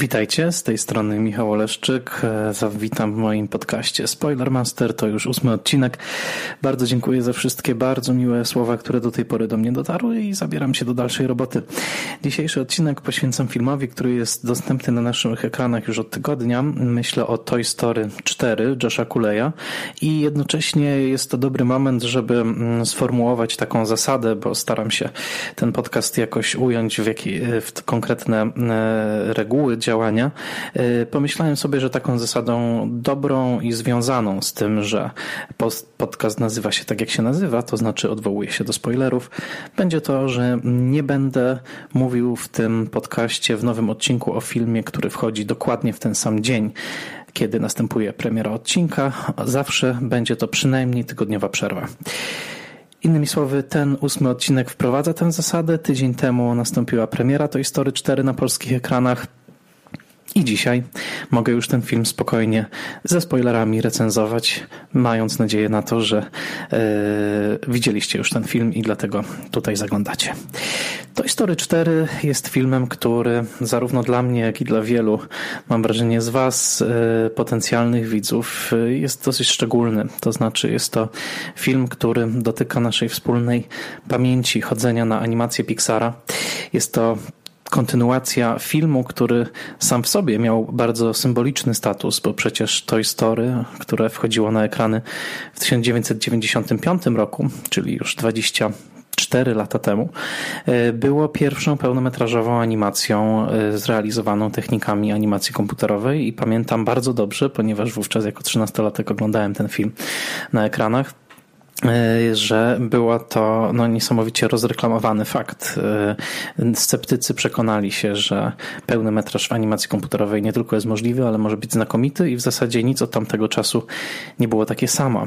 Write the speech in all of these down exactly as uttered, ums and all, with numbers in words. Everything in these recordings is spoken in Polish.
Witajcie, z tej strony Michał Oleszczyk. Witam w moim podcaście SpoilerMaster, to już ósmy odcinek. Bardzo dziękuję za wszystkie bardzo miłe słowa, które do tej pory do mnie dotarły i zabieram się do dalszej roboty. Dzisiejszy odcinek poświęcam filmowi, który jest dostępny na naszych ekranach już od tygodnia. Myślę o Toy Story cztery Josha Cooleya i jednocześnie jest to dobry moment, żeby sformułować taką zasadę, bo staram się ten podcast jakoś ująć w, jakiej, w konkretne reguły działania. Pomyślałem sobie, że taką zasadą dobrą i związaną z tym, że podcast nazywa się tak, jak się nazywa, to znaczy odwołuje się do spoilerów, będzie to, że nie będę mówił w tym podcaście, w nowym odcinku o filmie, który wchodzi dokładnie w ten sam dzień, kiedy następuje premiera odcinka. Zawsze będzie to przynajmniej tygodniowa przerwa. Innymi słowy, ten ósmy odcinek wprowadza tę zasadę. Tydzień temu nastąpiła premiera Toy Story cztery na polskich ekranach. I dzisiaj mogę już ten film spokojnie ze spoilerami recenzować, mając nadzieję na to, że yy, widzieliście już ten film i dlatego tutaj zaglądacie. Toy Story cztery jest filmem, który zarówno dla mnie, jak i dla wielu, mam wrażenie z was, yy, potencjalnych widzów, yy, jest dosyć szczególny. To znaczy jest to film, który dotyka naszej wspólnej pamięci chodzenia na animację Pixara. Jest to kontynuacja filmu, który sam w sobie miał bardzo symboliczny status, bo przecież Toy Story, które wchodziło na ekrany w tysiąc dziewięćset dziewięćdziesiątym piątym roku, czyli już dwadzieścia cztery lata temu, było pierwszą pełnometrażową animacją zrealizowaną technikami animacji komputerowej i pamiętam bardzo dobrze, ponieważ wówczas jako trzynastolatek oglądałem ten film na ekranach, że była to no, niesamowicie rozreklamowany fakt. Sceptycy przekonali się, że pełny metraż w animacji komputerowej nie tylko jest możliwy, ale może być znakomity i w zasadzie nic od tamtego czasu nie było takie samo.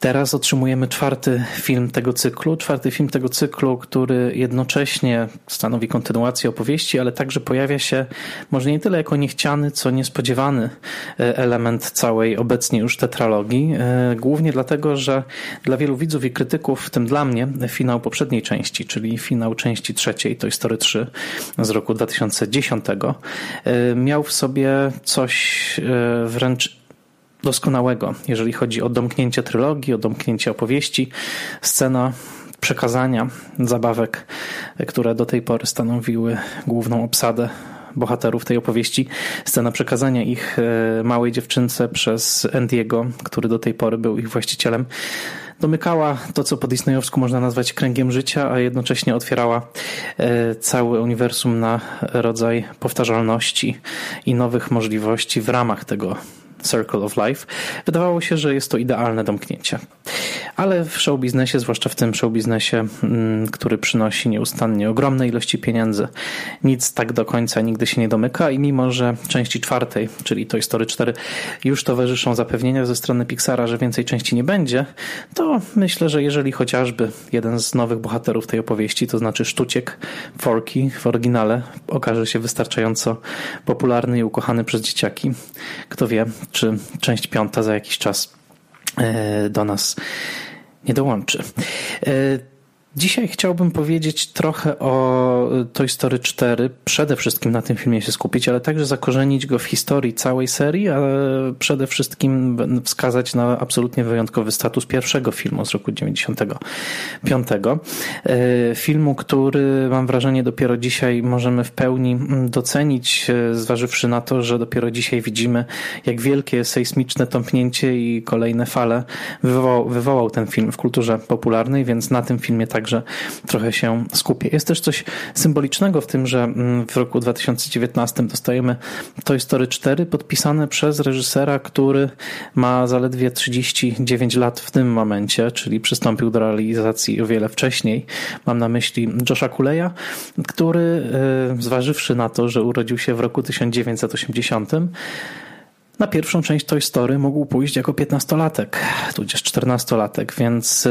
Teraz otrzymujemy czwarty film tego cyklu, czwarty film tego cyklu, który jednocześnie stanowi kontynuację opowieści, ale także pojawia się może nie tyle jako niechciany, co niespodziewany element całej obecnie już tetralogii, głównie dlatego, że dla wielu widzów i krytyków, w tym dla mnie, finał poprzedniej części, czyli finał części trzeciej, Toy Story trzy z roku dwa tysiące dziesiątego, miał w sobie coś wręcz doskonałego, jeżeli chodzi o domknięcie trylogii, o domknięcie opowieści. Scena przekazania zabawek, które do tej pory stanowiły główną obsadę bohaterów tej opowieści, scena przekazania ich małej dziewczynce przez Andy'ego, który do tej pory był ich właścicielem, domykała to, co po disneyowsku można nazwać kręgiem życia, a jednocześnie otwierała cały uniwersum na rodzaj powtarzalności i nowych możliwości w ramach tego Circle of Life. Wydawało się, że jest to idealne domknięcie. Ale w showbiznesie, zwłaszcza w tym showbiznesie, który przynosi nieustannie ogromne ilości pieniędzy, nic tak do końca nigdy się nie domyka i mimo, że części czwartej, czyli Toy Story cztery, już towarzyszą zapewnienia ze strony Pixara, że więcej części nie będzie, to myślę, że jeżeli chociażby jeden z nowych bohaterów tej opowieści, to znaczy sztuciek Forky w oryginale, okaże się wystarczająco popularny i ukochany przez dzieciaki, kto wie, czy część piąta za jakiś czas do nas nie dołączy. Dzisiaj chciałbym powiedzieć trochę o Toy Story cztery, przede wszystkim na tym filmie się skupić, ale także zakorzenić go w historii całej serii, a przede wszystkim wskazać na absolutnie wyjątkowy status pierwszego filmu z roku dziewięćdziesiątego piątego. Filmu, który mam wrażenie dopiero dzisiaj możemy w pełni docenić, zważywszy na to, że dopiero dzisiaj widzimy, jak wielkie sejsmiczne tąpnięcie i kolejne fale wywołał, wywołał ten film w kulturze popularnej, więc na tym filmie tak Także trochę się skupię. Jest też coś symbolicznego w tym, że w roku dwa tysiące dziewiętnastym dostajemy Toy Story cztery podpisane przez reżysera, który ma zaledwie trzydzieści dziewięć lat w tym momencie, czyli przystąpił do realizacji o wiele wcześniej. Mam na myśli Josha Cooleya, który, zważywszy na to, że urodził się w roku tysiąc dziewięćset osiemdziesiątym, na pierwszą część Toy Story mógł pójść jako piętnastolatek, tudzież czternastolatek, więc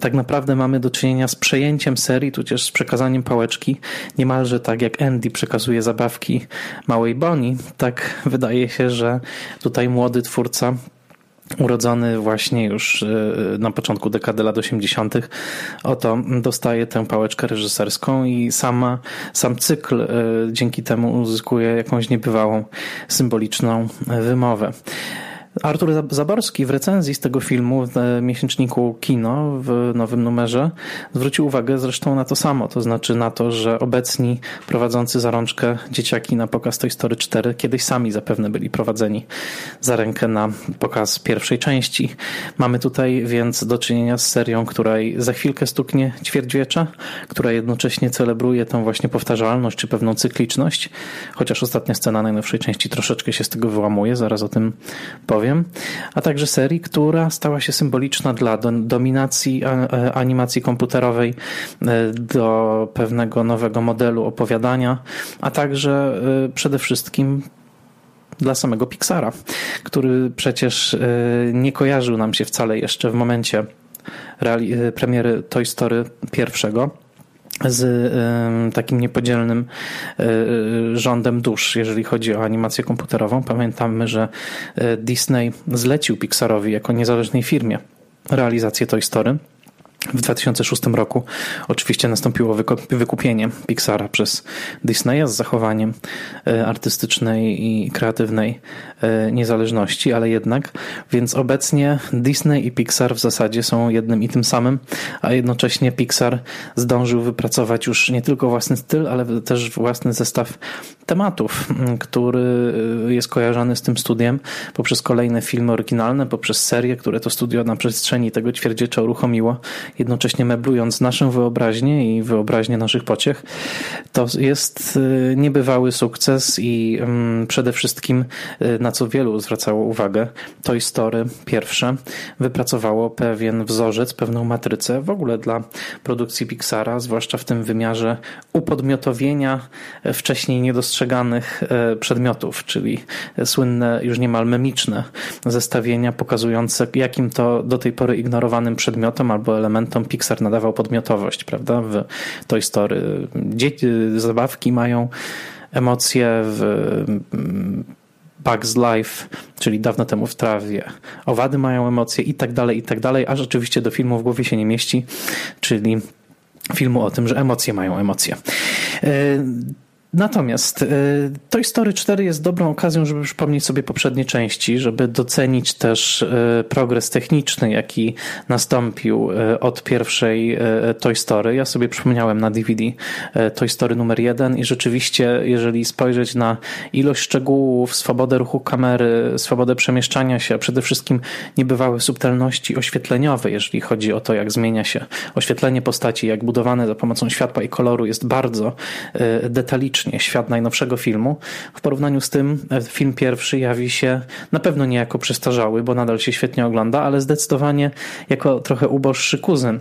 tak naprawdę mamy do czynienia z przejęciem serii, tudzież z przekazaniem pałeczki. Niemalże tak jak Andy przekazuje zabawki małej Bonnie, tak wydaje się, że tutaj młody twórca urodzony właśnie już na początku dekady lat osiemdziesiątych, oto dostaje tę pałeczkę reżyserską i sama, sam cykl dzięki temu uzyskuje jakąś niebywałą, symboliczną wymowę. Artur Zaborski w recenzji z tego filmu w miesięczniku Kino w nowym numerze zwrócił uwagę zresztą na to samo, to znaczy na to, że obecni prowadzący za rączkę dzieciaki na pokaz Toy Story cztery kiedyś sami zapewne byli prowadzeni za rękę na pokaz pierwszej części. Mamy tutaj więc do czynienia z serią, której za chwilkę stuknie ćwierćwiecza, która jednocześnie celebruje tę właśnie powtarzalność czy pewną cykliczność, chociaż ostatnia scena najnowszej części troszeczkę się z tego wyłamuje, zaraz o tym powiem. A także serii, która stała się symboliczna dla dominacji animacji komputerowej, do pewnego nowego modelu opowiadania, a także przede wszystkim dla samego Pixara, który przecież nie kojarzył nam się wcale jeszcze w momencie premiery Toy Story pierwszego z takim niepodzielnym rządem dusz, jeżeli chodzi o animację komputerową. Pamiętamy, że Disney zlecił Pixarowi jako niezależnej firmie realizację Toy Story. W dwa tysiące szóstym roku oczywiście nastąpiło wykupienie Pixara przez Disneya z zachowaniem artystycznej i kreatywnej niezależności, ale jednak, więc obecnie Disney i Pixar w zasadzie są jednym i tym samym, a jednocześnie Pixar zdążył wypracować już nie tylko własny styl, ale też własny zestaw tematów, który jest kojarzony z tym studiem poprzez kolejne filmy oryginalne, poprzez serie, które to studio na przestrzeni tego ćwierćwiecza uruchomiło, jednocześnie meblując naszą wyobraźnię i wyobraźnię naszych pociech. To jest niebywały sukces i przede wszystkim, na co wielu zwracało uwagę, Toy Story pierwsze wypracowało pewien wzorzec, pewną matrycę w ogóle dla produkcji Pixara, zwłaszcza w tym wymiarze upodmiotowienia wcześniej niedostrzeganych przedmiotów, czyli słynne, już niemal memiczne zestawienia pokazujące, jakim to do tej pory ignorowanym przedmiotom albo elementom Pixar nadawał podmiotowość, prawda? W Toy Story dzieci, zabawki mają emocje, w Bugs Life, czyli Dawno temu w trawie, owady mają emocje i tak dalej, i tak dalej, aż oczywiście do filmu W głowie się nie mieści, czyli filmu o tym, że emocje mają emocje. Natomiast Toy Story cztery jest dobrą okazją, żeby przypomnieć sobie poprzednie części, żeby docenić też progres techniczny, jaki nastąpił od pierwszej Toy Story. Ja sobie przypomniałem na D V D Toy Story numer jeden i rzeczywiście, jeżeli spojrzeć na ilość szczegółów, swobodę ruchu kamery, swobodę przemieszczania się, a przede wszystkim niebywałe subtelności oświetleniowe, jeżeli chodzi o to, jak zmienia się oświetlenie postaci, jak budowane za pomocą światła i koloru jest bardzo detaliczne. Świat najnowszego filmu. W porównaniu z tym film pierwszy jawi się na pewno nie jako przestarzały, bo nadal się świetnie ogląda, ale zdecydowanie jako trochę uboższy kuzyn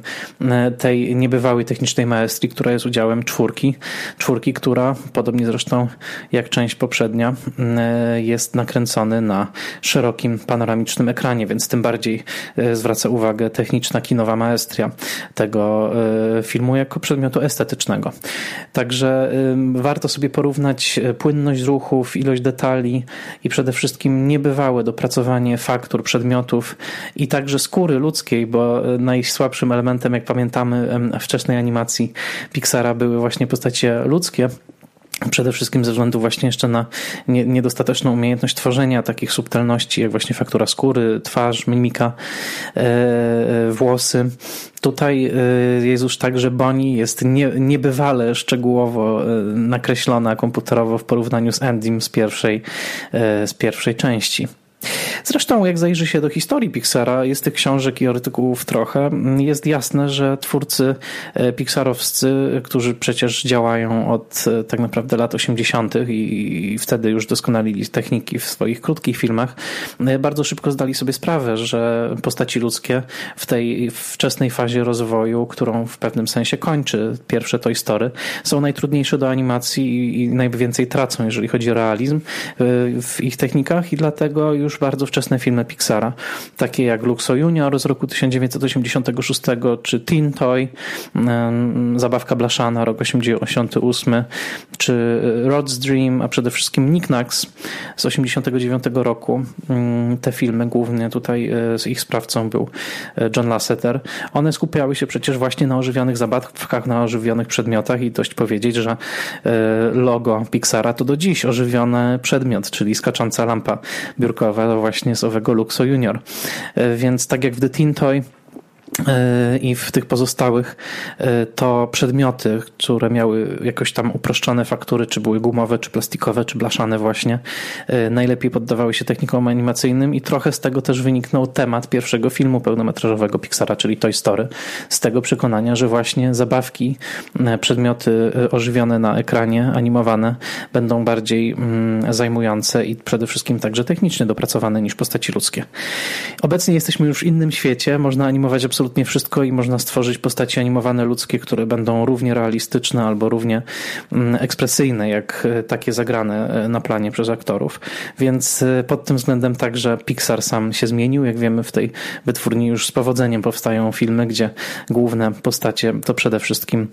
tej niebywałej technicznej maestrii, która jest udziałem czwórki. Czwórki, która podobnie zresztą jak część poprzednia jest nakręcony na szerokim panoramicznym ekranie, więc tym bardziej zwraca uwagę techniczna kinowa maestria tego filmu jako przedmiotu estetycznego. Także warto Warto sobie porównać płynność ruchów, ilość detali i przede wszystkim niebywałe dopracowanie faktur, przedmiotów i także skóry ludzkiej, bo najsłabszym elementem, jak pamiętamy, wczesnej animacji Pixara były właśnie postacie ludzkie. Przede wszystkim ze względu właśnie jeszcze na niedostateczną umiejętność tworzenia takich subtelności, jak właśnie faktura skóry, twarz, mimika, yy, włosy. Tutaj yy, jest już tak, że Bonnie jest nie, niebywale szczegółowo yy, nakreślona komputerowo w porównaniu z Andym z pierwszej, yy, z pierwszej części. Zresztą jak zajrzy się do historii Pixara, jest tych książek i artykułów trochę, jest jasne, że twórcy pixarowscy, którzy przecież działają od tak naprawdę lat osiemdziesiątych i wtedy już doskonalili techniki w swoich krótkich filmach, bardzo szybko zdali sobie sprawę, że postaci ludzkie w tej wczesnej fazie rozwoju, którą w pewnym sensie kończy pierwsze Toy Story, są najtrudniejsze do animacji i najwięcej tracą, jeżeli chodzi o realizm w ich technikach i dlatego już bardzo wcześnie wczesne filmy Pixara, takie jak Luxo Junior z roku tysiąc dziewięćset osiemdziesiątego szóstego, czy Tin Toy, zabawka blaszana, rok osiemdziesiąty ósmy, czy Rod's Dream, a przede wszystkim Nick-Nacks z osiemdziesiątego dziewiątego roku. Te filmy głównie tutaj z ich sprawcą był John Lasseter. One skupiały się przecież właśnie na ożywionych zabawkach, na ożywionych przedmiotach i dość powiedzieć, że logo Pixara to do dziś ożywiony przedmiot, czyli skacząca lampa biurkowa właśnie z owego Luxo Junior. Więc tak jak w The Tin Toy i w tych pozostałych to przedmioty, które miały jakoś tam uproszczone faktury, czy były gumowe, czy plastikowe, czy blaszane właśnie, najlepiej poddawały się technikom animacyjnym i trochę z tego też wyniknął temat pierwszego filmu pełnometrażowego Pixara, czyli Toy Story, z tego przekonania, że właśnie zabawki, przedmioty ożywione na ekranie, animowane, będą bardziej zajmujące i przede wszystkim także technicznie dopracowane niż postaci ludzkie. Obecnie jesteśmy już w innym świecie, można animować absolutnie wszystko i można stworzyć postaci animowane ludzkie, które będą równie realistyczne albo równie ekspresyjne jak takie zagrane na planie przez aktorów. Więc pod tym względem także Pixar sam się zmienił. Jak wiemy, w tej wytwórni już z powodzeniem powstają filmy, gdzie główne postacie to przede wszystkim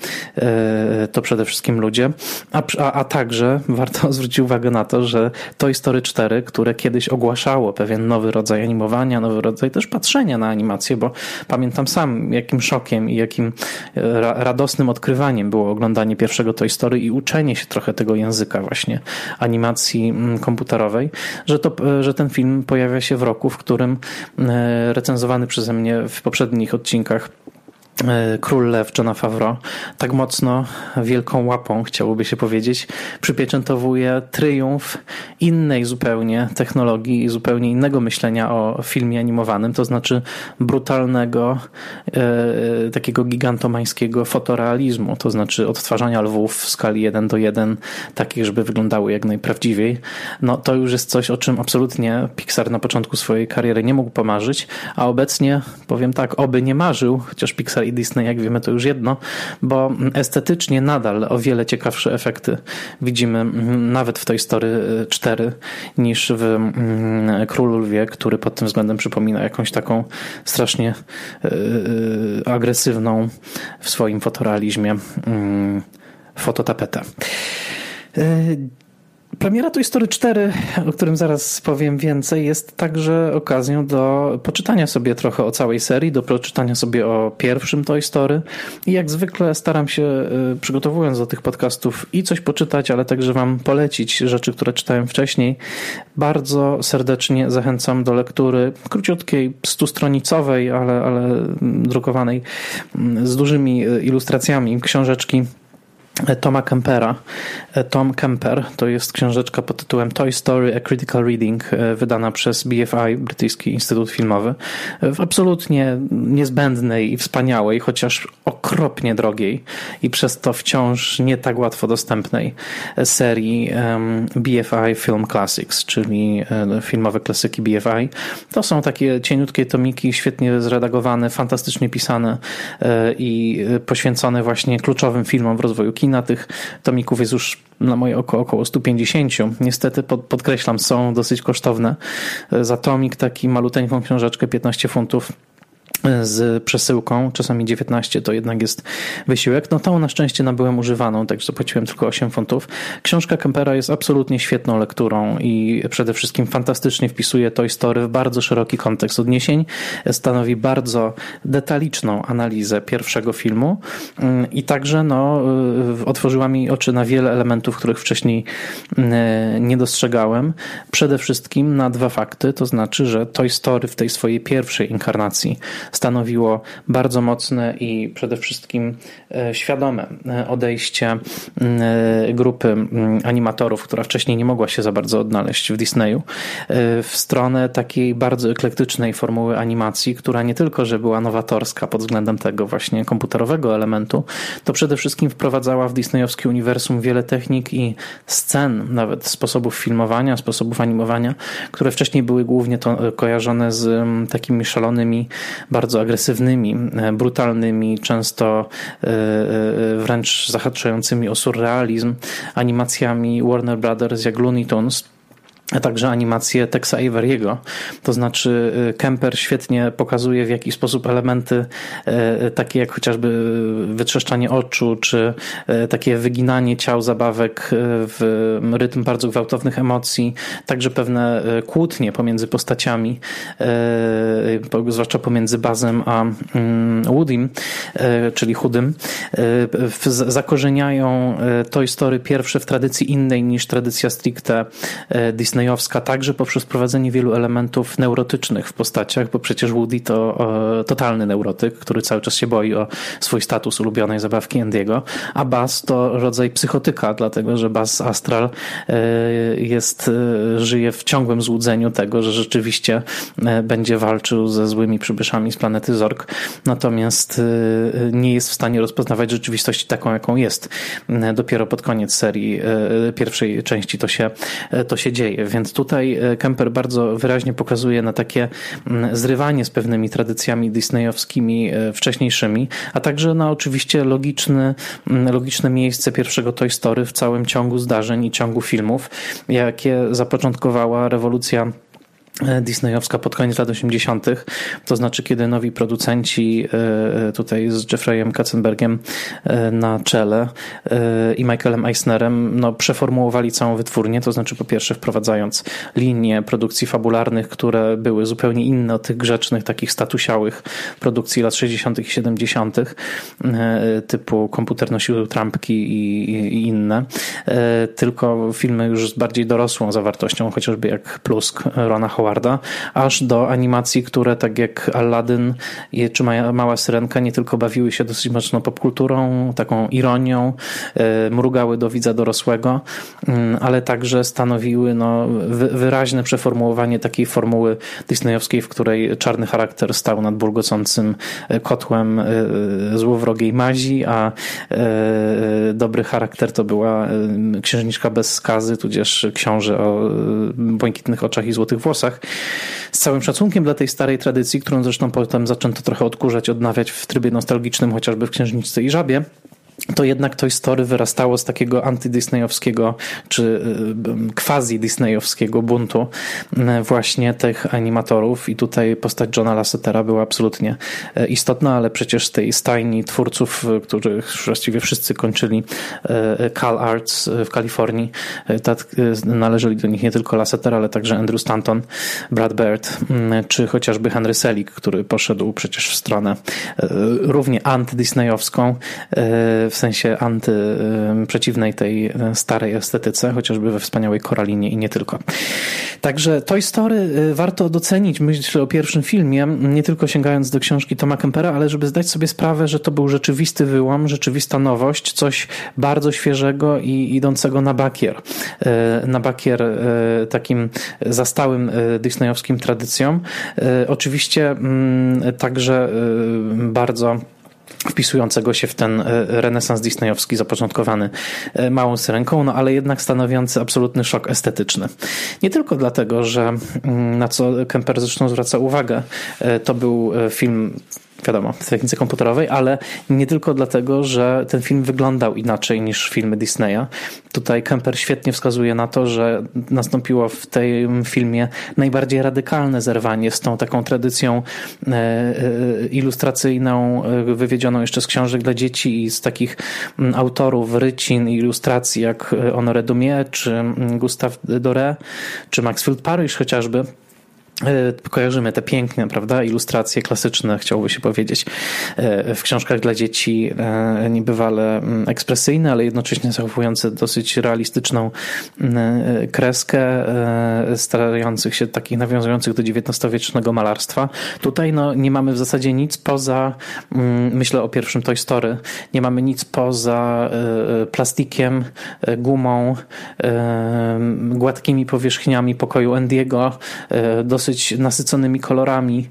to przede wszystkim ludzie. A, a, a także warto zwrócić uwagę na to, że Toy Story cztery, które kiedyś ogłaszało pewien nowy rodzaj animowania, nowy rodzaj też patrzenia na animację, bo pamiętam sam, jakim szokiem i jakim radosnym odkrywaniem było oglądanie pierwszego Toy Story i uczenie się trochę tego języka właśnie animacji komputerowej, że, to, że ten film pojawia się w roku, w którym recenzowany przeze mnie w poprzednich odcinkach Król Lew Johna Favreau tak mocno, wielką łapą chciałoby się powiedzieć, przypieczętowuje triumf innej zupełnie technologii i zupełnie innego myślenia o filmie animowanym, to znaczy brutalnego, e, takiego gigantomańskiego fotorealizmu, to znaczy odtwarzania lwów w skali jeden do jednego, takich, żeby wyglądały jak najprawdziwiej. No to już jest coś, o czym absolutnie Pixar na początku swojej kariery nie mógł pomarzyć, a obecnie, powiem tak, oby nie marzył, chociaż Pixar i Disney, jak wiemy, to już jedno, bo estetycznie nadal o wiele ciekawsze efekty widzimy nawet w Toy Story cztery niż w Królu Lwie, który pod tym względem przypomina jakąś taką strasznie agresywną w swoim fotorealizmie fototapetę. Premiera Toy Story cztery, o którym zaraz powiem więcej, jest także okazją do poczytania sobie trochę o całej serii, do poczytania sobie o pierwszym Toy Story i jak zwykle staram się, przygotowując do tych podcastów, i coś poczytać, ale także wam polecić rzeczy, które czytałem wcześniej. Bardzo serdecznie zachęcam do lektury króciutkiej, stustronicowej, ale, ale drukowanej z dużymi ilustracjami książeczki Toma Kempera. Tom Kemper to jest książeczka pod tytułem Toy Story: A Critical Reading, wydana przez B F I, Brytyjski Instytut Filmowy, w absolutnie niezbędnej i wspaniałej, chociaż okropnie drogiej i przez to wciąż nie tak łatwo dostępnej serii B F I Film Classics, czyli filmowe klasyki B F I. To są takie cieniutkie tomiki, świetnie zredagowane, fantastycznie pisane i poświęcone właśnie kluczowym filmom w rozwoju kina. Na tych tomików jest już na moje oko około sto pięćdziesiąt. Niestety, pod, podkreślam, są dosyć kosztowne. Za tomik taki maluteńką książeczkę piętnaście funtów z przesyłką, czasami dziewiętnaście, to jednak jest wysiłek. No tą na szczęście nabyłem używaną, także zapłaciłem tylko osiem funtów. Książka Kempera jest absolutnie świetną lekturą i przede wszystkim fantastycznie wpisuje Toy Story w bardzo szeroki kontekst odniesień. Stanowi bardzo detaliczną analizę pierwszego filmu i także no, otworzyła mi oczy na wiele elementów, których wcześniej nie dostrzegałem. Przede wszystkim na dwa fakty, to znaczy, że Toy Story w tej swojej pierwszej inkarnacji stanowiło bardzo mocne i przede wszystkim świadome odejście grupy animatorów, która wcześniej nie mogła się za bardzo odnaleźć w Disneyu, w stronę takiej bardzo eklektycznej formuły animacji, która nie tylko, że była nowatorska pod względem tego właśnie komputerowego elementu, to przede wszystkim wprowadzała w disneyowskie uniwersum wiele technik i scen, nawet sposobów filmowania, sposobów animowania, które wcześniej były głównie to kojarzone z takimi szalonymi, bardzo agresywnymi, brutalnymi, często wręcz zahaczającymi o surrealizm animacjami Warner Brothers jak Looney Tunes, a także animację Texa Averiego. To znaczy Kemper świetnie pokazuje, w jaki sposób elementy takie jak chociażby wytrzeszczanie oczu, czy takie wyginanie ciał zabawek w rytm bardzo gwałtownych emocji, także pewne kłótnie pomiędzy postaciami, zwłaszcza pomiędzy Buzzem a Woodym, czyli Chudym, zakorzeniają Toy Story pierwsze w tradycji innej niż tradycja stricte disneyowska, także poprzez prowadzenie wielu elementów neurotycznych w postaciach, bo przecież Woody to e, totalny neurotyk, który cały czas się boi o swój status ulubionej zabawki Andy'ego, a Buzz to rodzaj psychotyka, dlatego że Buzz Astral e, jest, e, żyje w ciągłym złudzeniu tego, że rzeczywiście e, będzie walczył ze złymi przybyszami z planety Zork, natomiast e, nie jest w stanie rozpoznawać rzeczywistości taką, jaką jest. E, dopiero pod koniec serii e, pierwszej części to się, e, to się dzieje. Więc tutaj Kemper bardzo wyraźnie pokazuje na takie zrywanie z pewnymi tradycjami disneyowskimi wcześniejszymi, a także na oczywiście logiczny, logiczne miejsce pierwszego Toy Story w całym ciągu zdarzeń i ciągu filmów, jakie zapoczątkowała rewolucja disneyowska pod koniec lat osiemdziesiątych, to znaczy kiedy nowi producenci tutaj z Jeffreyem Katzenbergiem na czele i Michaelem Eisnerem no, przeformułowali całą wytwórnię, to znaczy po pierwsze wprowadzając linie produkcji fabularnych, które były zupełnie inne od tych grzecznych, takich statusiałych produkcji lat sześćdziesiątych i siedemdziesiątych typu Komputer nosił trampki i, i, i inne, tylko filmy już z bardziej dorosłą zawartością, chociażby jak Plusk Rona Howarda, aż do animacji, które tak jak Aladdin czy Mała Syrenka nie tylko bawiły się dosyć mocno popkulturą, taką ironią, mrugały do widza dorosłego, ale także stanowiły no, wyraźne przeformułowanie takiej formuły disneyowskiej, w której czarny charakter stał nad burgocącym kotłem złowrogiej mazi, a dobry charakter to była księżniczka bez skazy, tudzież książę o błękitnych oczach i złotych włosach. Z całym szacunkiem dla tej starej tradycji, którą zresztą potem zaczęto trochę odkurzać, odnawiać w trybie nostalgicznym, chociażby w Księżniczce i Żabie, to jednak Toy Story wyrastało z takiego antydisneyowskiego czy quasi-disneyowskiego buntu właśnie tych animatorów i tutaj postać Johna Lassetera była absolutnie istotna, ale przecież z tej stajni twórców, których właściwie wszyscy kończyli Cal Arts w Kalifornii, należeli do nich nie tylko Lasseter, ale także Andrew Stanton, Brad Bird czy chociażby Henry Selick, który poszedł przecież w stronę równie antydisneyowską, w sensie anty, przeciwnej tej starej estetyce, chociażby we wspaniałej Koralinie i nie tylko. Także Toy Story warto docenić, myślę o pierwszym filmie, nie tylko sięgając do książki Toma Kempera, ale żeby zdać sobie sprawę, że to był rzeczywisty wyłom, rzeczywista nowość, coś bardzo świeżego i idącego na bakier. Na bakier takim zastałym disneyowskim tradycjom. Oczywiście także bardzo wpisującego się w ten renesans disneyowski zapoczątkowany Małą Syrenką, no ale jednak stanowiący absolutny szok estetyczny. Nie tylko dlatego, że na co Kemper zresztą zwraca uwagę, to był film wiadomo, w technice komputerowej, ale nie tylko dlatego, że ten film wyglądał inaczej niż filmy Disneya. Tutaj Kemper świetnie wskazuje na to, że nastąpiło w tym filmie najbardziej radykalne zerwanie z tą taką tradycją ilustracyjną, wywiedzioną jeszcze z książek dla dzieci i z takich autorów rycin i ilustracji jak Honoré Daumier, czy Gustave Doré, czy Maxfield Parrish chociażby. Kojarzymy te piękne, prawda, ilustracje klasyczne, chciałoby się powiedzieć, w książkach dla dzieci niebywale ekspresyjne, ale jednocześnie zachowujące dosyć realistyczną kreskę, starających się takich nawiązujących do dziewiętnastowiecznego malarstwa. Tutaj no, nie mamy w zasadzie nic poza, myślę o pierwszym Toy Story, nie mamy nic poza plastikiem, gumą, gładkimi powierzchniami pokoju Andy'ego, dosyć dosyć nasyconymi kolorami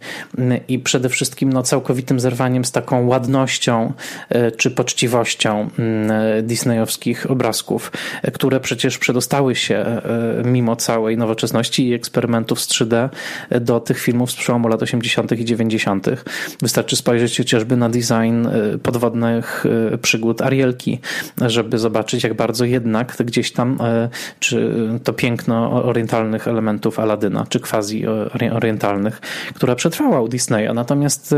i przede wszystkim no, całkowitym zerwaniem z taką ładnością czy poczciwością disneyowskich obrazków, które przecież przedostały się mimo całej nowoczesności i eksperymentów z trzy D do tych filmów z przełomu lat osiemdziesiątych i dziewięćdziesiątych. Wystarczy spojrzeć chociażby na design podwodnych przygód Arielki, żeby zobaczyć, jak bardzo jednak gdzieś tam czy to piękno orientalnych elementów Aladyna, czy quasi orientalnych, która przetrwała u Disneya. Natomiast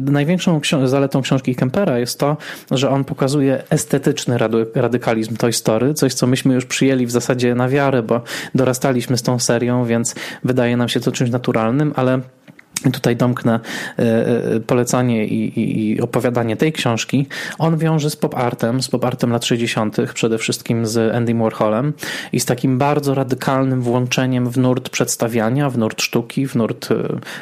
największą ksi- zaletą książki Kempera jest to, że on pokazuje estetyczny rady- radykalizm Toy Story, coś co myśmy już przyjęli w zasadzie na wiarę, bo dorastaliśmy z tą serią, więc wydaje nam się to czymś naturalnym, ale tutaj domknę polecanie i, i, i opowiadanie tej książki. On wiąże z pop artem, z pop artem lat sześćdziesiątych, przede wszystkim z Andym Warholem i z takim bardzo radykalnym włączeniem w nurt przedstawiania, w nurt sztuki, w nurt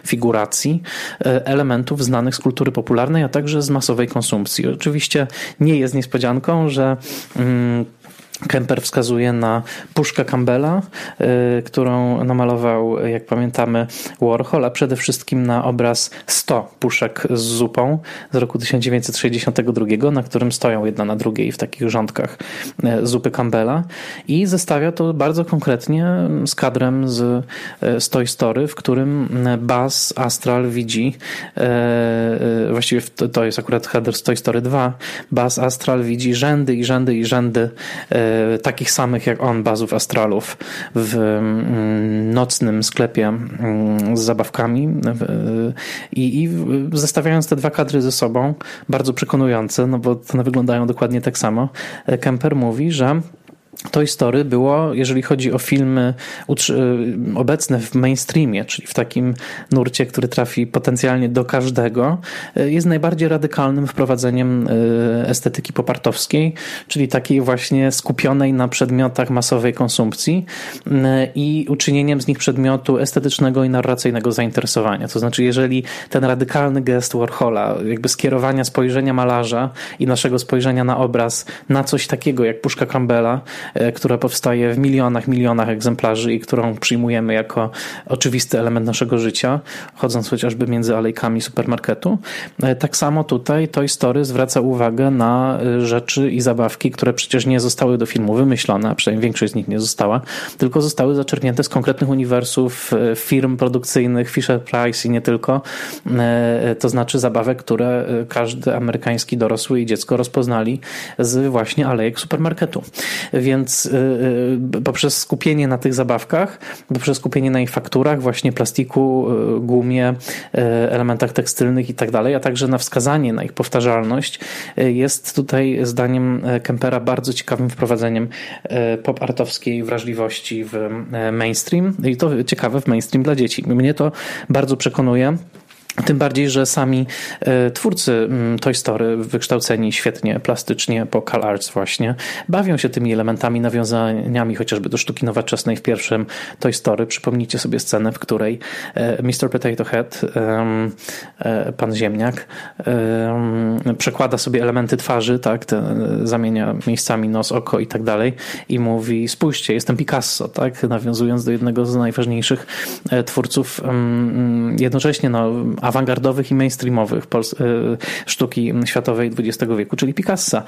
figuracji elementów znanych z kultury popularnej, a także z masowej konsumpcji. Oczywiście nie jest niespodzianką, że mm, Kemper wskazuje na puszkę Campbella, y, którą namalował, jak pamiętamy, Warhol, a przede wszystkim na obraz sto puszek z zupą z roku tysiąc dziewięćset sześćdziesiątego drugiego, na którym stoją jedna na drugiej w takich rządkach y, zupy Campbella i zestawia to bardzo konkretnie z kadrem z, z Toy Story, w którym Buzz Astral widzi, y, właściwie to jest akurat header z Toy Story dwa, Buzz Astral widzi rzędy i rzędy i rzędy y, takich samych jak on bazów astralów w nocnym sklepie z zabawkami i, i zestawiając te dwa kadry ze sobą, bardzo przekonujące, no bo one wyglądają dokładnie tak samo, Kemper mówi, że Toy Story było, jeżeli chodzi o filmy obecne w mainstreamie, czyli w takim nurcie, który trafi potencjalnie do każdego, jest najbardziej radykalnym wprowadzeniem estetyki popartowskiej, czyli takiej właśnie skupionej na przedmiotach masowej konsumpcji i uczynieniem z nich przedmiotu estetycznego i narracyjnego zainteresowania. To znaczy, jeżeli ten radykalny gest Warhola, jakby skierowania spojrzenia malarza i naszego spojrzenia na obraz na coś takiego jak puszka Campbella, która powstaje w milionach, milionach egzemplarzy i którą przyjmujemy jako oczywisty element naszego życia, chodząc chociażby między alejkami supermarketu. Tak samo tutaj Toy Story zwraca uwagę na rzeczy i zabawki, które przecież nie zostały do filmu wymyślone, a przynajmniej większość z nich nie została, tylko zostały zaczerpnięte z konkretnych uniwersów firm produkcyjnych, Fisher-Price i nie tylko, to znaczy zabawek, które każdy amerykański dorosły i dziecko rozpoznali z właśnie alejek supermarketu. Więc poprzez skupienie na tych zabawkach, poprzez skupienie na ich fakturach, właśnie plastiku, gumie, elementach tekstylnych i tak dalej, a także na wskazanie na ich powtarzalność, jest tutaj zdaniem Kempera bardzo ciekawym wprowadzeniem pop-artowskiej wrażliwości w mainstream i to ciekawe w mainstream dla dzieci. Mnie to bardzo przekonuje. Tym bardziej, że sami twórcy Toy Story, wykształceni świetnie, plastycznie, po Cal Arts właśnie, bawią się tymi elementami, nawiązaniami chociażby do sztuki nowoczesnej w pierwszym Toy Story. Przypomnijcie sobie scenę, w której mister Potato Head, pan Ziemniak, przekłada sobie elementy twarzy, tak, zamienia miejscami nos, oko i tak dalej i mówi, spójrzcie, jestem Picasso, tak, nawiązując do jednego z najważniejszych twórców jednocześnie, no, awangardowych i mainstreamowych sztuki światowej dwudziestego wieku, czyli Picassa.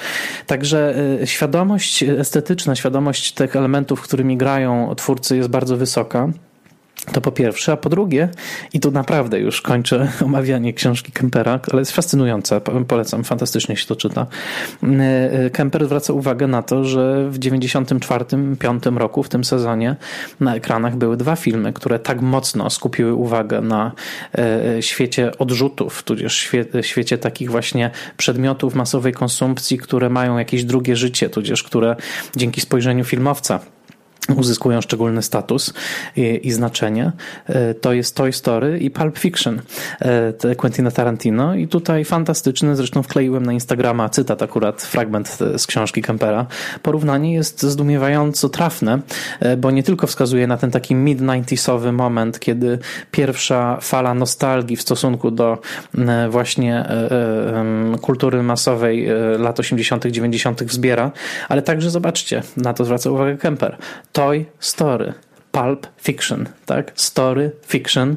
Także świadomość estetyczna, świadomość tych elementów, którymi grają twórcy, jest bardzo wysoka. To po pierwsze, a po drugie, i tu naprawdę już kończę omawianie książki Kempera, ale jest fascynujące, polecam, fantastycznie się to czyta. Kemper zwraca uwagę na to, że w dziewięćdziesiątym czwartym piątym roku w tym sezonie na ekranach były dwa filmy, które tak mocno skupiły uwagę na świecie odrzutów, tudzież świecie takich właśnie przedmiotów masowej konsumpcji, które mają jakieś drugie życie, tudzież które dzięki spojrzeniu filmowca uzyskują szczególny status i, i znaczenie. To jest Toy Story i Pulp Fiction Quentina Tarantino i tutaj fantastyczny, zresztą wkleiłem na Instagrama cytat, akurat fragment z książki Kempera. Porównanie jest zdumiewająco trafne, bo nie tylko wskazuje na ten taki mid-nineties-owy moment, kiedy pierwsza fala nostalgii w stosunku do właśnie kultury masowej lat osiemdziesiątych, dziewięćdziesiątych wzbiera, ale także zobaczcie, na to zwraca uwagę Kemper, Toy Story. Pulp Fiction, tak? Story Fiction,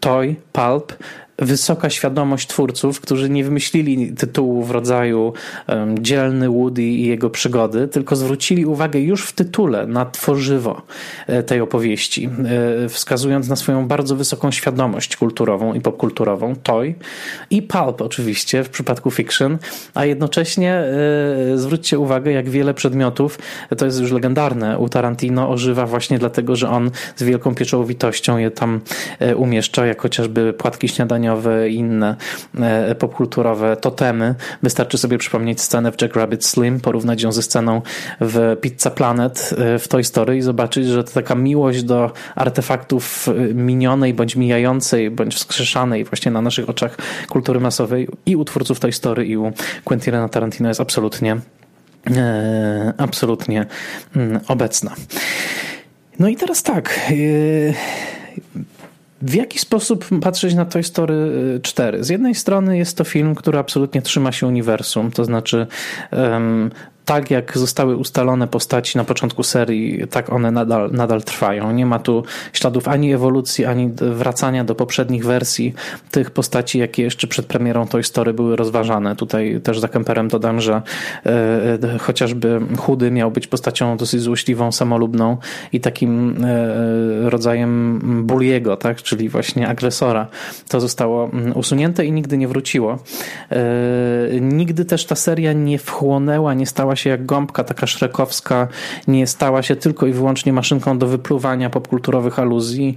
Toy, Pulp, wysoka świadomość twórców, którzy nie wymyślili tytułu w rodzaju um, Dzielny Woody i jego przygody, tylko zwrócili uwagę już w tytule na tworzywo tej opowieści, wskazując na swoją bardzo wysoką świadomość kulturową i popkulturową, Toy i Pulp oczywiście w przypadku fiction, a jednocześnie y, zwróćcie uwagę, jak wiele przedmiotów, to jest już legendarne, u Tarantino ożywa właśnie dlatego, że on z wielką pieczołowitością je tam umieszcza, jak chociażby płatki śniadania i inne popkulturowe totemy. Wystarczy sobie przypomnieć scenę w Jack Rabbit Slim, porównać ją ze sceną w Pizza Planet w Toy Story i zobaczyć, że to taka miłość do artefaktów minionej, bądź mijającej, bądź wskrzeszanej właśnie na naszych oczach kultury masowej i u twórców Toy Story i u Quentina Tarantino jest absolutnie, absolutnie obecna. No i teraz tak... W jaki sposób patrzeć na Toy Story cztery? Z jednej strony jest to film, który absolutnie trzyma się uniwersum, to znaczy um, tak jak zostały ustalone postaci na początku serii, tak one nadal, nadal trwają. Nie ma tu śladów ani ewolucji, ani wracania do poprzednich wersji tych postaci, jakie jeszcze przed premierą Toy Story były rozważane. Tutaj też za Kemperem dodam, że e, chociażby Chudy miał być postacią dosyć złośliwą, samolubną i takim e, rodzajem bulliego, tak? Czyli właśnie agresora. To zostało usunięte i nigdy nie wróciło. E, nigdy też ta seria nie wchłonęła, nie stała się jak gąbka taka szrekowska, nie stała się tylko i wyłącznie maszynką do wypluwania popkulturowych aluzji